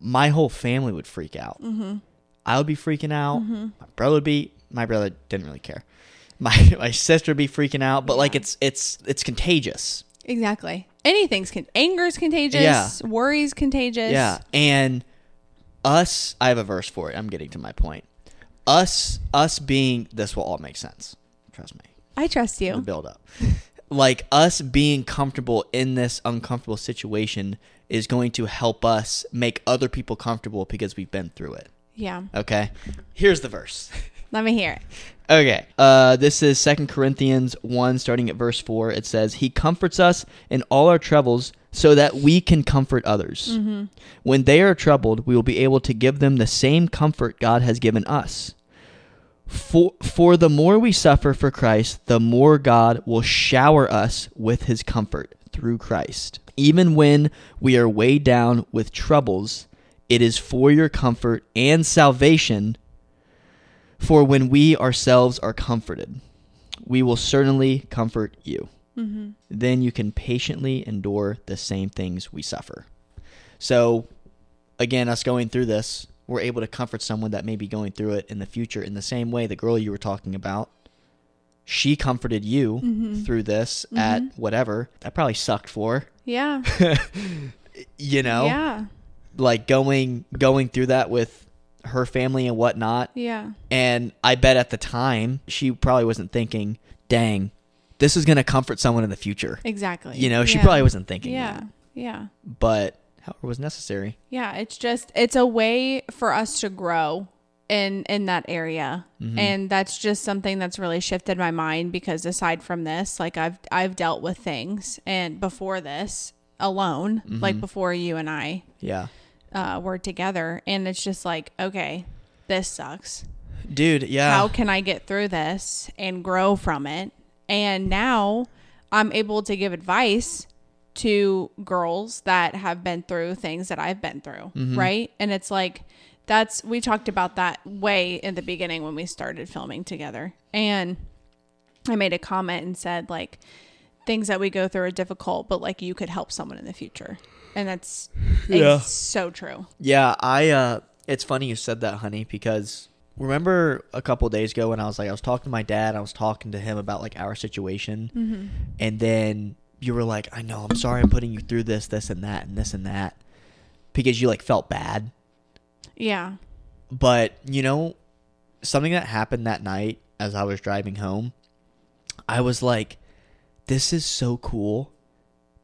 my whole family would freak out. Mm-hmm. I would be freaking out. Mm-hmm. My brother would be, my brother didn't really care. My my sister would be freaking out, but yeah. like, it's, it's, it's contagious. Exactly. Anything's con- anger's contagious. Yeah. Worry's contagious. Yeah. And us, I have a verse for it. I'm getting to my point. Us, us being, this will all make sense. Trust me. I trust you. The build up. Like, us being comfortable in this uncomfortable situation is going to help us make other people comfortable because we've been through it. Yeah. Okay. Here's the verse. Let me hear it. Okay. Uh, this is Second Corinthians one, starting at verse four. It says, "He comforts us in all our troubles so that we can comfort others. Mm-hmm. When they are troubled, we will be able to give them the same comfort God has given us. For, for the more we suffer for Christ, the more God will shower us with his comfort through Christ. Even when we are weighed down with troubles, it is for your comfort and salvation. For when we ourselves are comforted, we will certainly comfort you. Mm-hmm. Then you can patiently endure the same things we suffer." So, again, us going through this, we're able to comfort someone that may be going through it in the future in the same way the girl you were talking about. She comforted you mm-hmm. through this mm-hmm. at whatever. That probably sucked for her. Yeah. You know? Yeah. Like going going through that with her family and whatnot. Yeah. And I bet at the time she probably wasn't thinking, dang, this is going to comfort someone in the future. Exactly. You know, she yeah. probably wasn't thinking yeah. that. Yeah. But however was necessary. Yeah. It's just, it's a way for us to grow in, in that area. Mm-hmm. And that's just something that's really shifted my mind, because aside from this, like I've, I've dealt with things and before this alone, mm-hmm. like before you and I. Yeah. Uh, we're together, and it's just like, okay, this sucks, dude. Yeah. How can I get through this and grow from it? And now I'm able to give advice to girls that have been through things that I've been through. Mm-hmm. Right. And it's like, that's, we talked about that way in the beginning when we started filming together, and I made a comment and said, like, things that we go through are difficult, but like you could help someone in the future. And that's yeah. it's so true. Yeah, I. Uh, it's funny you said that, honey, because remember a couple of days ago when I was like, I was talking to my dad, I was talking to him about like our situation, mm-hmm. and then you were like, "I know, I'm sorry, I'm putting you through this, this, and that, and this and that," because you like felt bad. Yeah. But you know, something that happened that night as I was driving home, I was like, "This is so cool."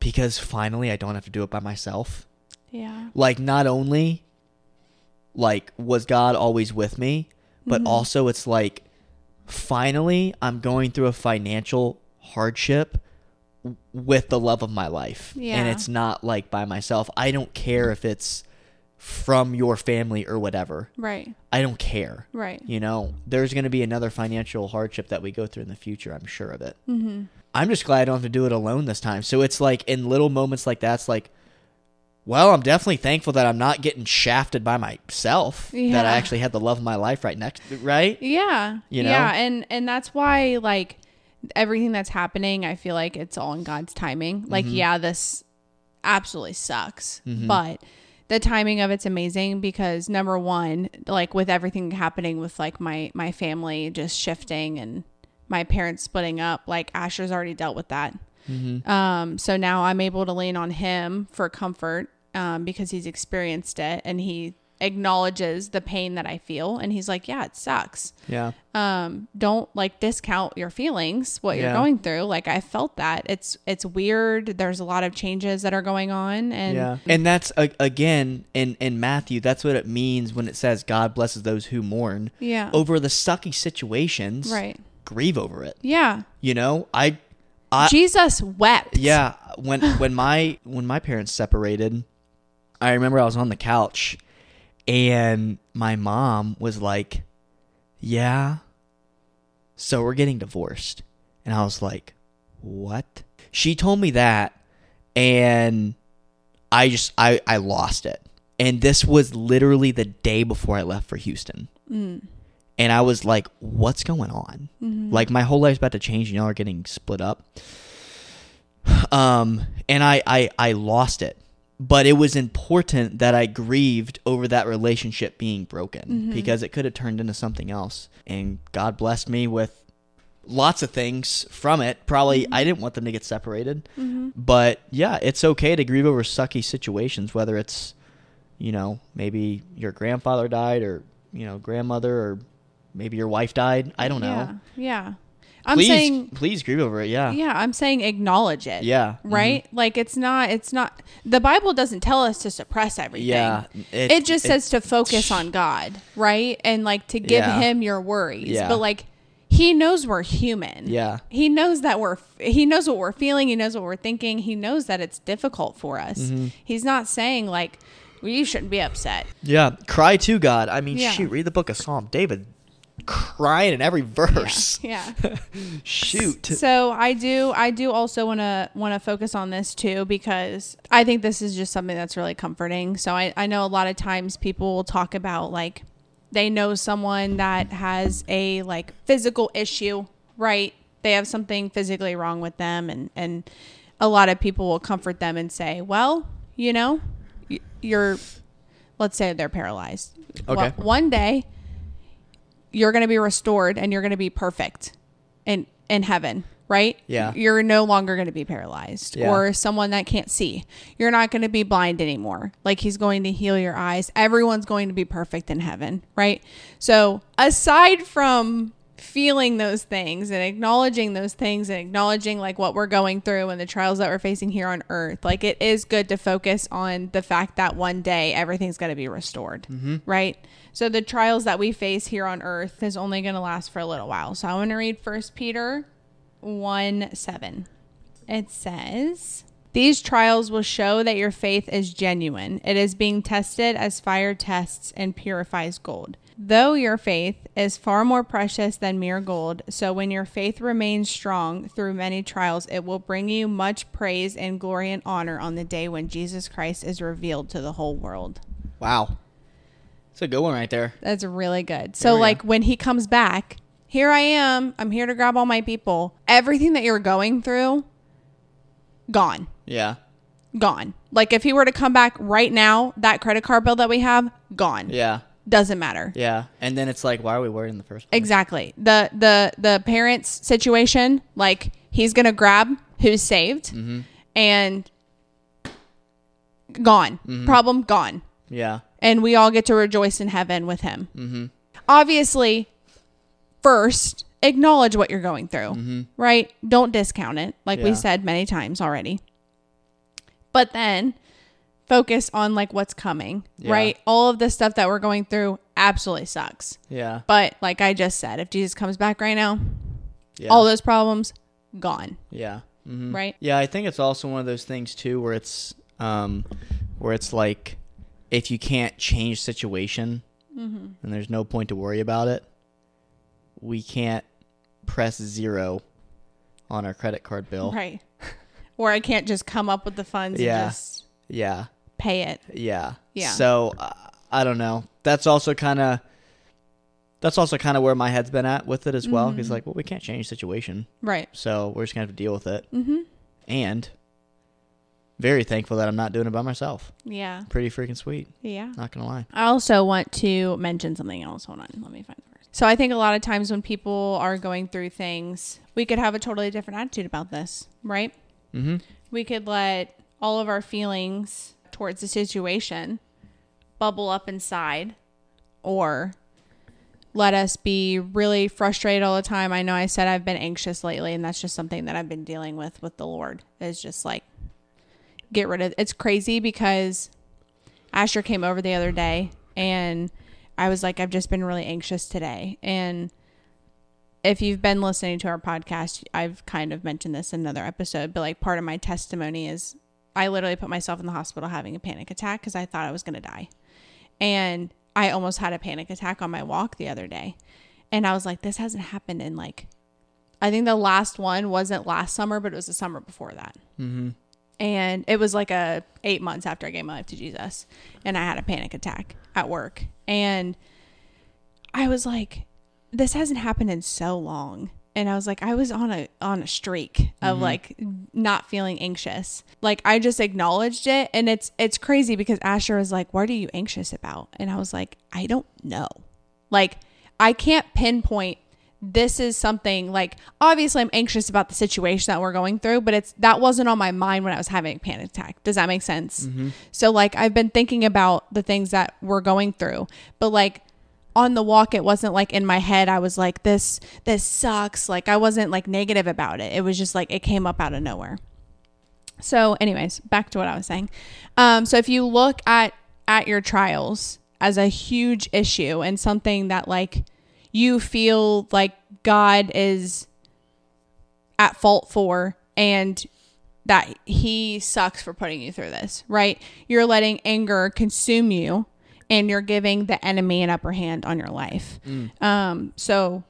Because finally I don't have to do it by myself. Yeah. Like, not only like was God always with me, but mm-hmm. also it's like, finally I'm going through a financial hardship w- with the love of my life. Yeah. And it's not like by myself. I don't care if it's from your family or whatever. Right. I don't care. Right. You know, there's going to be another financial hardship that we go through in the future. I'm sure of it. Mm-hmm. I'm just glad I don't have to do it alone this time. So it's like in little moments like that, it's like, well, I'm definitely thankful that I'm not getting shafted by myself, yeah. that I actually had the love of my life right next to, right? Yeah. You know? Yeah. And, and that's why like everything that's happening, I feel like it's all in God's timing. Like, mm-hmm. yeah, this absolutely sucks, mm-hmm. but the timing of it's amazing, because number one, like with everything happening with like my, my family just shifting and my parents splitting up, like Asher's already dealt with that. Mm-hmm. Um, so now I'm able to lean on him for comfort, um, because he's experienced it and he acknowledges the pain that I feel. And he's like, yeah, it sucks. Yeah. Um, don't like discount your feelings, what yeah. you're going through. Like I felt that it's, it's weird. There's a lot of changes that are going on. And, yeah. and that's again, in, in Matthew, that's what it means when it says God blesses those who mourn yeah. over the sucky situations. Right. Grieve over it. Yeah. You know, I, I Jesus wept. Yeah. When when my when my parents separated, I remember I was on the couch and my mom was like, "Yeah, so we're getting divorced." And I was like, "What?" She told me that and I just I, I lost it. And this was literally the day before I left for Houston. Mm. And I was like, what's going on? Mm-hmm. Like, my whole life's about to change and y'all are getting split up. Um, and I, I, I lost it. But it was important that I grieved over that relationship being broken, mm-hmm. because it could have turned into something else. And God blessed me with lots of things from it. Probably, mm-hmm. I didn't want them to get separated. Mm-hmm. But yeah, it's okay to grieve over sucky situations, whether it's, you know, maybe your grandfather died or, you know, grandmother, or maybe your wife died. I don't yeah. know. Yeah. I'm please, saying, please grieve over it. Yeah. Yeah. I'm saying acknowledge it. Yeah. Right. Mm-hmm. Like it's not, it's not, the Bible doesn't tell us to suppress everything. Yeah. It, it just it, says to focus on God. Right. And like to give yeah. him your worries. Yeah. But like he knows we're human. Yeah. He knows that we're, he knows what we're feeling. He knows what we're thinking. He knows that it's difficult for us. Mm-hmm. He's not saying like, well, you shouldn't be upset. Yeah. Cry to God. I mean, yeah. shoot, read the book of Psalm. David crying in every verse. Yeah, yeah. Shoot. So I do I do also want to want to focus on this too, because I think this is just something that's really comforting. So I, I know a lot of times people will talk about like they know someone that has a like physical issue, right? They have something physically wrong with them, and, and a lot of people will comfort them and say, well, you know, you're, let's say they're paralyzed. Okay. Well, one day you're going to be restored and you're going to be perfect in, in heaven, right? Yeah. You're no longer going to be paralyzed yeah. or someone that can't see. You're not going to be blind anymore. Like he's going to heal your eyes. Everyone's going to be perfect in heaven, right? So aside from feeling those things and acknowledging those things and acknowledging like what we're going through and the trials that we're facing here on earth, like it is good to focus on the fact that one day everything's going to be restored, mm-hmm. right? So the trials that we face here on earth is only going to last for a little while. So I want to read First Peter one seven. It says, these trials will show that your faith is genuine. It is being tested as fire tests and purifies gold. Though your faith is far more precious than mere gold, so when your faith remains strong through many trials, it will bring you much praise and glory and honor on the day when Jesus Christ is revealed to the whole world. Wow. That's a good one right there. That's really good. So yeah. like when he comes back, here I am, I'm here to grab all my people. Everything that you're going through, gone. Yeah. Gone. Like if he were to come back right now, that credit card bill that we have, gone. Yeah. Doesn't matter. Yeah. And then it's like, why are we worried in the first place? Exactly. The the the parents situation, like he's going to grab who's saved mm-hmm. and gone. Mm-hmm. Problem gone. Yeah. And we all get to rejoice in heaven with him. Mm-hmm. Obviously, first, acknowledge what you're going through, mm-hmm. right? Don't discount it, like yeah. we said many times already. But then focus on like what's coming, yeah. right? All of the stuff that we're going through absolutely sucks. Yeah. But like I just said, if Jesus comes back right now, yeah. all those problems, gone. Yeah. Mm-hmm. Right? Yeah, I think it's also one of those things too where it's, um, where it's like, if you can't change situation mm-hmm. and there's no point to worry about it, we can't press zero on our credit card bill. Right. Or I can't just come up with the funds yeah. and just yeah. pay it. Yeah. Yeah. So uh, I don't know. That's also kind of, that's also kind of where my head's been at with it as well. Because mm-hmm. like, well, we can't change the situation. Right. So we're just going to have to deal with it. Mm-hmm. And very thankful that I'm not doing it by myself. Yeah. Pretty freaking sweet. Yeah. Not going to lie. I also want to mention something else. Hold on. Let me find the verse. So I think a lot of times when people are going through things, we could have a totally different attitude about this, right? Mm-hmm. We could let all of our feelings towards the situation bubble up inside, or let us be really frustrated all the time. I know I said I've been anxious lately, and that's just something that I've been dealing with with the Lord. It's just like, get rid of it's crazy because Asher came over the other day and I was like, I've just been really anxious today. And if you've been listening to our podcast, I've kind of mentioned this in another episode, but like part of my testimony is I literally put myself in the hospital having a panic attack because I thought I was going to die. And I almost had a panic attack on my walk the other day. And I was like, this hasn't happened in like, I think the last one wasn't last summer, but it was the summer before that. Mm-hmm. And it was like a eight months after I gave my life to Jesus, and I had a panic attack at work. And I was like, this hasn't happened in so long. And I was like, I was on a, on a streak of mm-hmm. like not feeling anxious. Like I just acknowledged it. And it's, it's crazy because Asher was like, what are you anxious about? And I was like, I don't know. Like I can't pinpoint this is something like, obviously I'm anxious about the situation that we're going through, but it's, that wasn't on my mind when I was having a panic attack. Does that make sense? Mm-hmm. So like, I've been thinking about the things that we're going through, but like on the walk, it wasn't like in my head, I was like, this, this sucks. Like I wasn't like negative about it. It was just like, it came up out of nowhere. So anyways, back to what I was saying. Um, so if you look at, at your trials as a huge issue and something that like, you feel like God is at fault for, and that he sucks for putting you through this, right? You're letting anger consume you, and you're giving the enemy an upper hand on your life. Mm. Um, so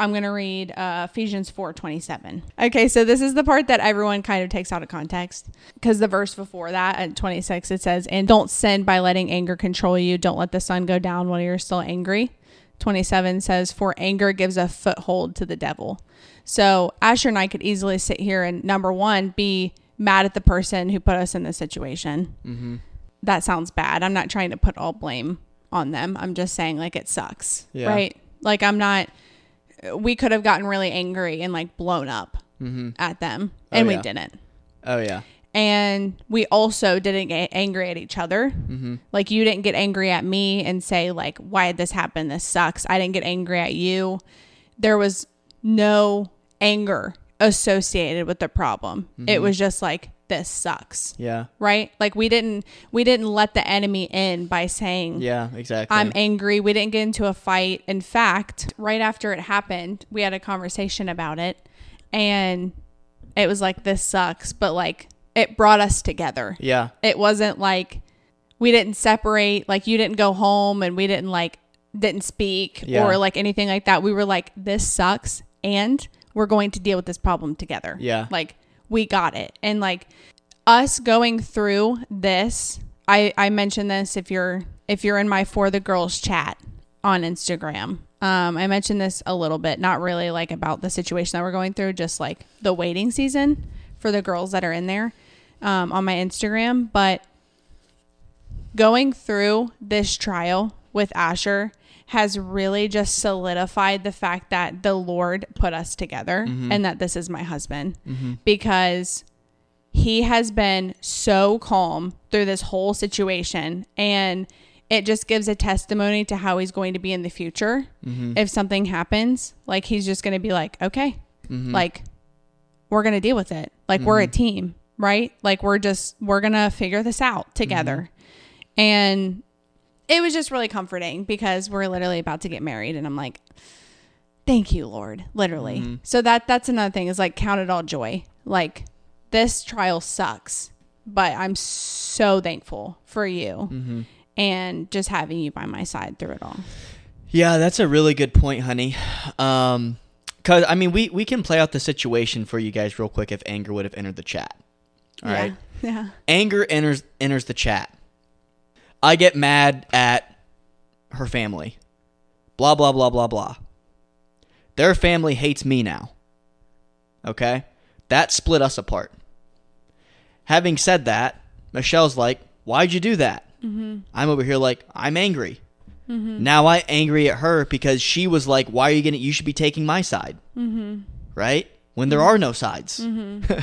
I'm going to read uh, Ephesians four twenty-seven. Okay, so this is the part that everyone kind of takes out of context, because the verse before that at twenty-six, it says, and don't sin by letting anger control you. Don't let the sun go down while you're still angry. twenty-seven says, for anger gives a foothold to the devil. So Asher and I could easily sit here and, number one, be mad at the person who put us in this situation. Mm-hmm. That sounds bad. I'm not trying to put all blame on them. I'm just saying like it sucks, yeah. right? Like I'm not, we could have gotten really angry and like blown up mm-hmm. at them and oh, we yeah. didn't. Oh yeah. And we also didn't get angry at each other. Mm-hmm. Like you didn't get angry at me and say like, why did this happen? This sucks. I didn't get angry at you. There was no anger associated with the problem. Mm-hmm. It was just like, this sucks. Yeah. Right? Like we didn't, we didn't let the enemy in by saying, yeah, exactly. I'm angry. We didn't get into a fight. In fact, right after it happened, we had a conversation about it and it was like, this sucks. But like, it brought us together. Yeah. It wasn't like we didn't separate, like you didn't go home and we didn't like, didn't speak yeah. or like anything like that. We were like, this sucks and we're going to deal with this problem together. Yeah. Like we got it. And like us going through this, I, I mentioned this if you're, if you're in my For the Girls chat on Instagram. Um, I mentioned this a little bit, not really like about the situation that we're going through, just like the waiting season for the girls that are in there. Um, on my Instagram, but going through this trial with Asher has really just solidified the fact that the Lord put us together mm-hmm. and that this is my husband mm-hmm. because he has been so calm through this whole situation, and it just gives a testimony to how he's going to be in the future. Mm-hmm. If something happens, like he's just going to be like, okay, mm-hmm. like we're going to deal with it. Like mm-hmm. we're a team. Right? Like we're just, we're going to figure this out together. Mm-hmm. And it was just really comforting because we're literally about to get married and I'm like, thank you, Lord, literally. Mm-hmm. So that, that's another thing is like, count it all joy. Like this trial sucks, but I'm so thankful for you mm-hmm. and just having you by my side through it all. Yeah, that's a really good point, honey. Um, cause I mean, we, we can play out the situation for you guys real quick if anger would have entered the chat. All yeah, right. Yeah. Anger enters enters the chat. I get mad at her family. Blah, blah, blah, blah, blah. Their family hates me now. Okay? That split us apart. Having said that, Michelle's like, why'd you do that? Mm-hmm. I'm over here like, I'm angry. Mm-hmm. Now I'm angry at her because she was like, why are you gonna, you should be taking my side. Mm-hmm. Right? When there are no sides. Mm-hmm.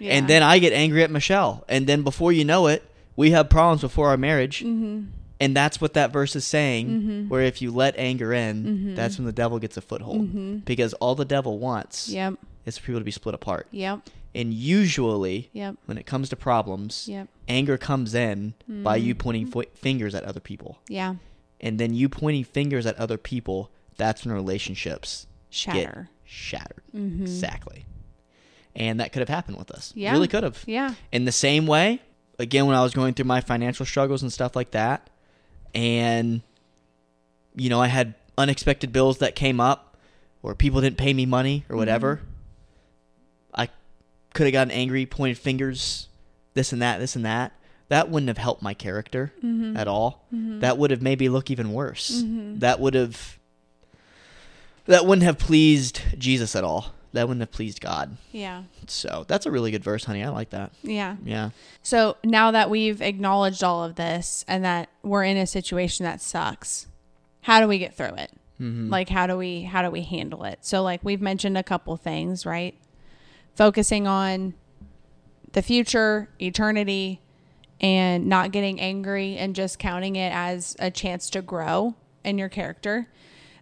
Yeah. And then I get angry at Michelle. And then before you know it, we have problems before our marriage. Mm-hmm. And that's what that verse is saying, mm-hmm. where if you let anger in, mm-hmm. that's when the devil gets a foothold. Mm-hmm. Because all the devil wants yep. is for people to be split apart. Yep. And usually, yep. when it comes to problems, yep. anger comes in mm-hmm. by you pointing fo- fingers at other people. Yeah. And then you pointing fingers at other people, that's when relationships shatter. Get shattered. Mm-hmm. Exactly. And that could have happened with us. Yeah. Really could have. Yeah. In the same way, again, when I was going through my financial struggles and stuff like that, and, you know, I had unexpected bills that came up or people didn't pay me money or whatever, mm-hmm. I could have gotten angry, pointed fingers, this and that, this and that. That wouldn't have helped my character mm-hmm. at all. Mm-hmm. That would have made me look even worse. Mm-hmm. That would have... That wouldn't have pleased Jesus at all. That wouldn't have pleased God. Yeah. So that's a really good verse, honey. I like that. Yeah. Yeah. So now that we've acknowledged all of this and that we're in a situation that sucks, how do we get through it? Mm-hmm. Like, how do we, how do we handle it? So like we've mentioned a couple things, right? Focusing on the future, eternity, and not getting angry and just counting it as a chance to grow in your character.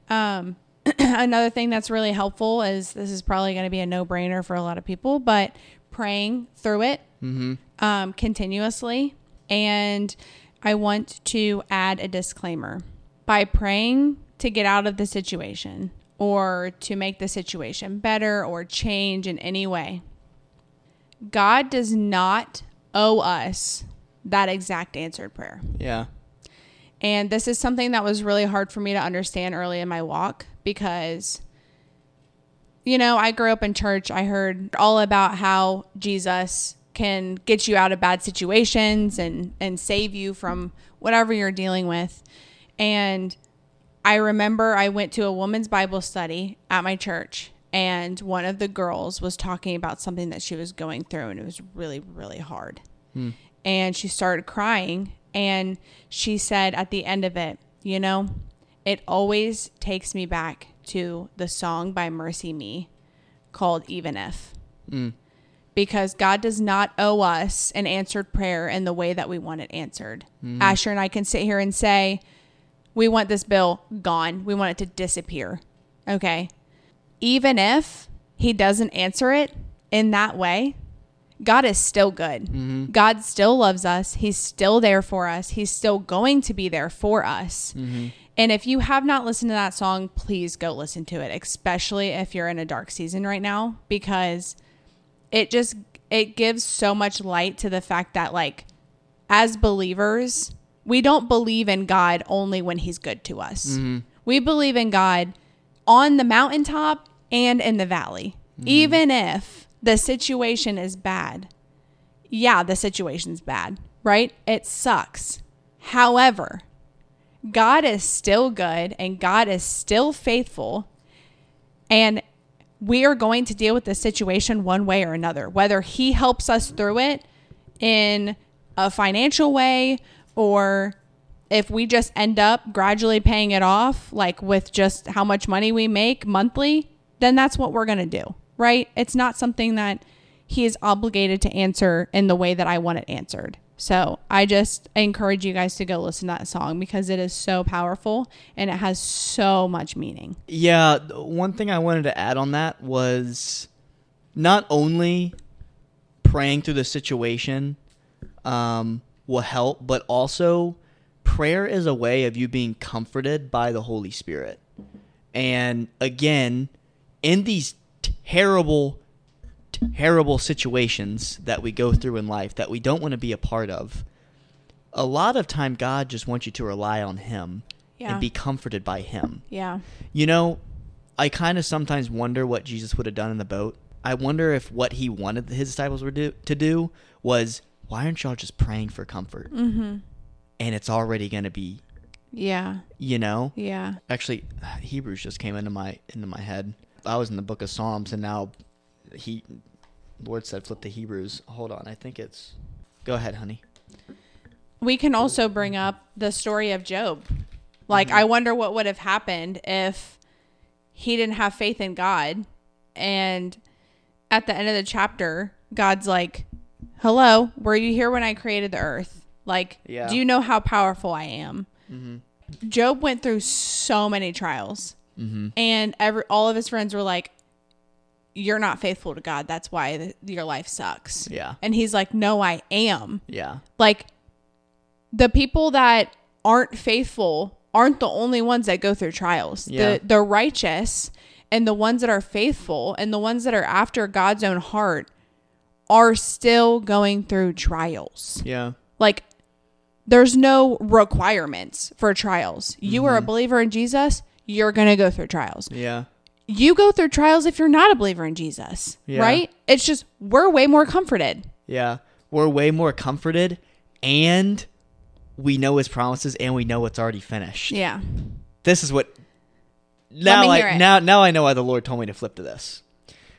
Um, another thing that's really helpful is, this is probably going to be a no brainer for a lot of people, but praying through it, mm-hmm. um, continuously. And I want to add a disclaimer: by praying to get out of the situation or to make the situation better or change in any way, God does not owe us that exact answered prayer. Yeah. And this is something that was really hard for me to understand early in my walk, because, you know, I grew up in church. I heard all about how Jesus can get you out of bad situations and, and save you from whatever you're dealing with. And I remember I went to a woman's Bible study at my church, and one of the girls was talking about something that she was going through, and it was really, really hard. Hmm. And she started crying, and she said at the end of it, you know, it always takes me back to the song by Mercy Me called Even If. Hmm. Because God does not owe us an answered prayer in the way that we want it answered. Hmm. Asher and I can sit here and say, we want this bill gone. We want it to disappear. Okay. Even if he doesn't answer it in that way, God is still good. Mm-hmm. God still loves us. He's still there for us. He's still going to be there for us. Mm-hmm. And if you have not listened to that song, please go listen to it, especially if you're in a dark season right now, because it just, it gives so much light to the fact that, like, as believers, we don't believe in God only when he's good to us. Mm-hmm. We believe in God on the mountaintop and in the valley. Mm-hmm. Even if the situation is bad. Yeah, the situation's bad, right? It sucks. However, God is still good and God is still faithful. And we are going to deal with the situation one way or another, whether he helps us through it in a financial way, or if we just end up gradually paying it off, like with just how much money we make monthly, then that's what we're going to do, right? It's not something that he is obligated to answer in the way that I want it answered. So I just encourage you guys to go listen to that song, because it is so powerful and it has so much meaning. Yeah. One thing I wanted to add on that was not only praying through the situation, um, will help, but also prayer is a way of you being comforted by the Holy Spirit. And again, in these terrible, terrible situations that we go through in life that we don't want to be a part of, a lot of time God just wants you to rely on him yeah. and be comforted by him. Yeah. You know, I kind of sometimes wonder what Jesus would have done in the boat. I wonder if what he wanted his disciples were do, to do was, why aren't y'all just praying for comfort? Mm-hmm. And it's already going to be, yeah, you know, yeah. Actually, Hebrews just came into my into my head. I was in the book of Psalms, and now he, Lord said, flip to Hebrews. Hold on, I think it's. Go ahead, honey. We can also bring up the story of Job. Like, mm-hmm. I wonder what would have happened if he didn't have faith in God, and at the end of the chapter, God's like, hello, were you here when I created the earth? Like, yeah. do you know how powerful I am? Mm-hmm. Job went through so many trials. Mm-hmm. And every, all of his friends were like, you're not faithful to God. That's why th- your life sucks. Yeah. And he's like, no, I am. Yeah. Like, the people that aren't faithful aren't the only ones that go through trials. Yeah. The, the righteous and the ones that are faithful and the ones that are after God's own heart are still going through trials. Yeah. Like, there's no requirements for trials. You mm-hmm. are a believer in Jesus, you're going to go through trials. Yeah. You go through trials if you're not a believer in Jesus, yeah. right? It's just, we're way more comforted. Yeah. We're way more comforted, and we know his promises, and we know it's already finished. Yeah. This is what, now I, now, now I know why the Lord told me to flip to this.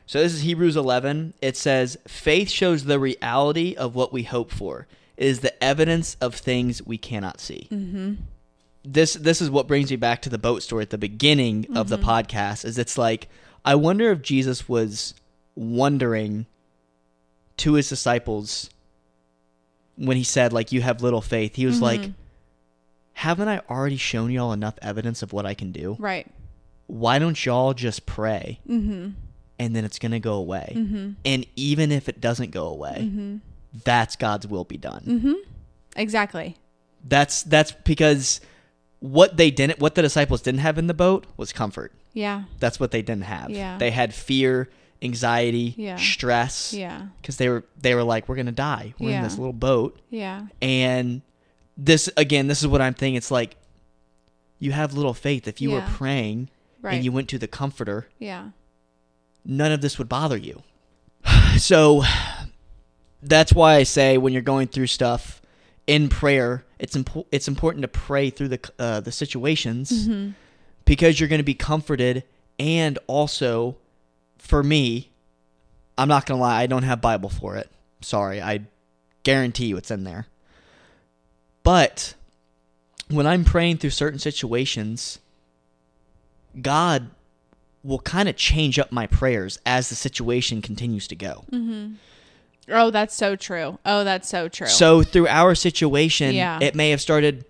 So this is Hebrews eleven. It says, faith shows the reality of what we hope for. It is the evidence of things we cannot see. Mm-hmm. this this is what brings me back to the boat story at the beginning mm-hmm. of the podcast, is it's like, I wonder if Jesus was wondering to his disciples when he said, like, you have little faith. He was mm-hmm. like, haven't I already shown y'all enough evidence of what I can do? Right. Why don't y'all just pray? Mm-hmm. And then it's going to go away. Mm-hmm. And even if it doesn't go away, mm-hmm. that's God's will be done. Mm-hmm. Exactly. That's that's because what they didn't, what the disciples didn't have in the boat was comfort. Yeah. That's what they didn't have. Yeah. They had fear, anxiety, yeah. stress. Yeah. Because they were they were like, we're going to die. We're yeah. in this little boat. Yeah. And this, again, this is what I'm thinking. It's like, you have little faith. If you yeah. were praying right. and you went to the comforter. Yeah. None of this would bother you. So that's why I say, when you're going through stuff in prayer, it's impo- it's important to pray through the uh, the situations mm-hmm. because you're going to be comforted. And also, for me, I'm not going to lie, I don't have Bible for it. Sorry, I guarantee you it's in there. But when I'm praying through certain situations, God will kind of change up my prayers as the situation continues to go. Mm-hmm. Oh, that's so true. Oh, that's so true. So through our situation, yeah. it may have started,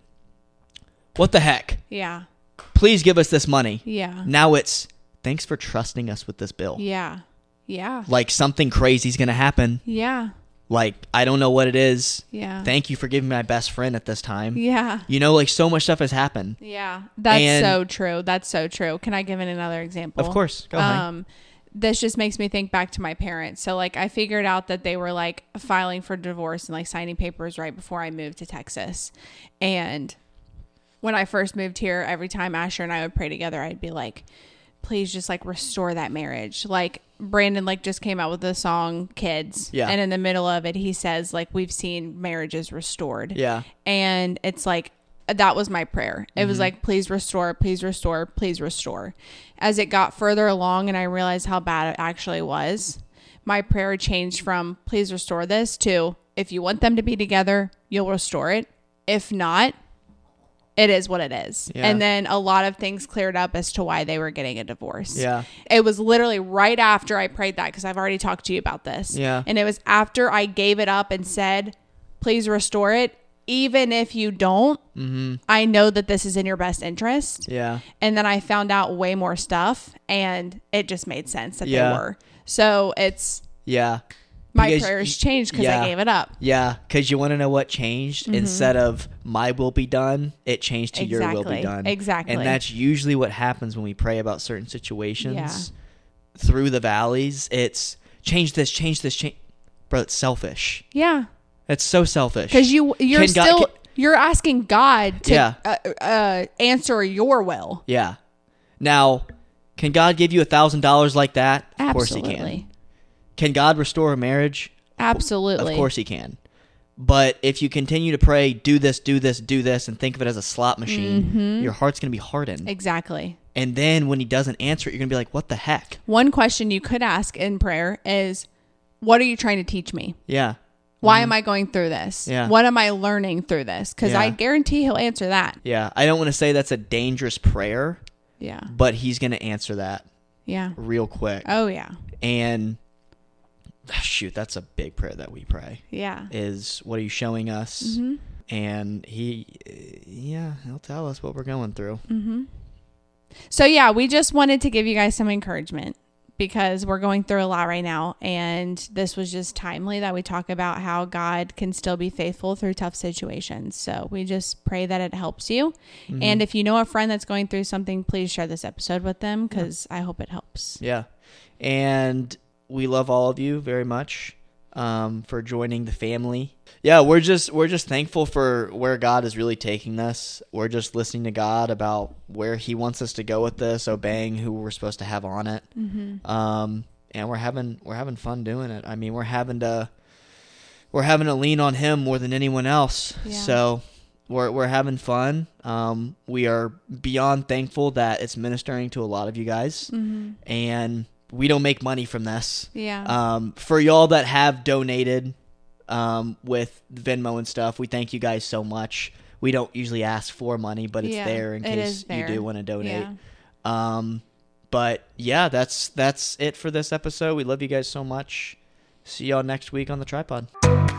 what the heck? Yeah. Please give us this money. Yeah. Now it's, thanks for trusting us with this bill. Yeah. Yeah. Like, something crazy is going to happen. Yeah. Like, I don't know what it is. Yeah. Thank you for giving me my best friend at this time. Yeah. You know, like, so much stuff has happened. Yeah. That's and so true. That's so true. Can I give it another example? Of course. Go ahead. Um, this just makes me think back to my parents. So, like, I figured out that they were, like, filing for divorce and, like, signing papers right before I moved to Texas. And when I first moved here, every time Asher and I would pray together, I'd be like, please just, like, restore that marriage. Like, Brandon, like, just came out with the song Kids. Yeah. And in the middle of it, he says, like, we've seen marriages restored. Yeah. And it's like, that was my prayer. It mm-hmm. was like, please restore, please restore, please restore. As it got further along and I realized how bad it actually was, my prayer changed from please restore this to, if you want them to be together, you'll restore it. If not, it is what it is. Yeah. And then a lot of things cleared up as to why they were getting a divorce. Yeah. It was literally right after I prayed that, because I've already talked to you about this. Yeah. And it was after I gave it up and said, please restore it. Even if you don't, mm-hmm. I know that this is in your best interest. Yeah. And then I found out way more stuff, and it just made sense that yeah. they were. So it's... Yeah. My because prayers changed because yeah. I gave it up. Yeah, because you want to know what changed? Mm-hmm. Instead of my will be done, it changed to exactly. your will be done. Exactly. And that's usually what happens when we pray about certain situations yeah. through the valleys. It's change this, change this, change. Bro, it's selfish. Yeah. It's so selfish. Because you, you're you still, God, can, you're asking God to yeah. uh, uh, answer your will. Yeah. Now, can God give you one thousand dollars like that? Of Absolutely. course he can. Can God restore a marriage? Absolutely. Of course he can. But if you continue to pray, do this, do this, do this, and think of it as a slot machine, mm-hmm. your heart's going to be hardened. Exactly. And then when he doesn't answer it, you're going to be like, what the heck? One question you could ask in prayer is, what are you trying to teach me? Yeah. Why mm-hmm. am I going through this? Yeah. What am I learning through this? Because yeah. I guarantee he'll answer that. Yeah. I don't want to say that's a dangerous prayer. Yeah. But he's going to answer that. Yeah. Real quick. Oh, yeah. And... shoot, that's a big prayer that we pray. Yeah. Is, what are you showing us? Mm-hmm. And he, yeah, he'll tell us what we're going through. Mm-hmm. So, yeah, we just wanted to give you guys some encouragement, because we're going through a lot right now. And this was just timely that we talk about how God can still be faithful through tough situations. So we just pray that it helps you. Mm-hmm. And if you know a friend that's going through something, please share this episode with them, because yeah. I hope it helps. Yeah. And... we love all of you very much um, for joining the family. Yeah, we're just we're just thankful for where God is really taking us. We're just listening to God about where he wants us to go with this, obeying who we're supposed to have on it. Mm-hmm. Um, and we're having we're having fun doing it. I mean, we're having to we're having to lean on him more than anyone else. Yeah. So we're we're having fun. Um, we are beyond thankful that it's ministering to a lot of you guys. Mm-hmm. And we don't make money from this. Yeah. Um, for y'all that have donated um, with Venmo and stuff, we thank you guys so much. we don't usually ask for money, but it's yeah, there in case there. you do want to donate. Yeah. Um, but yeah, that's that's it for this episode. We love you guys so much. See y'all next week on the Tripod.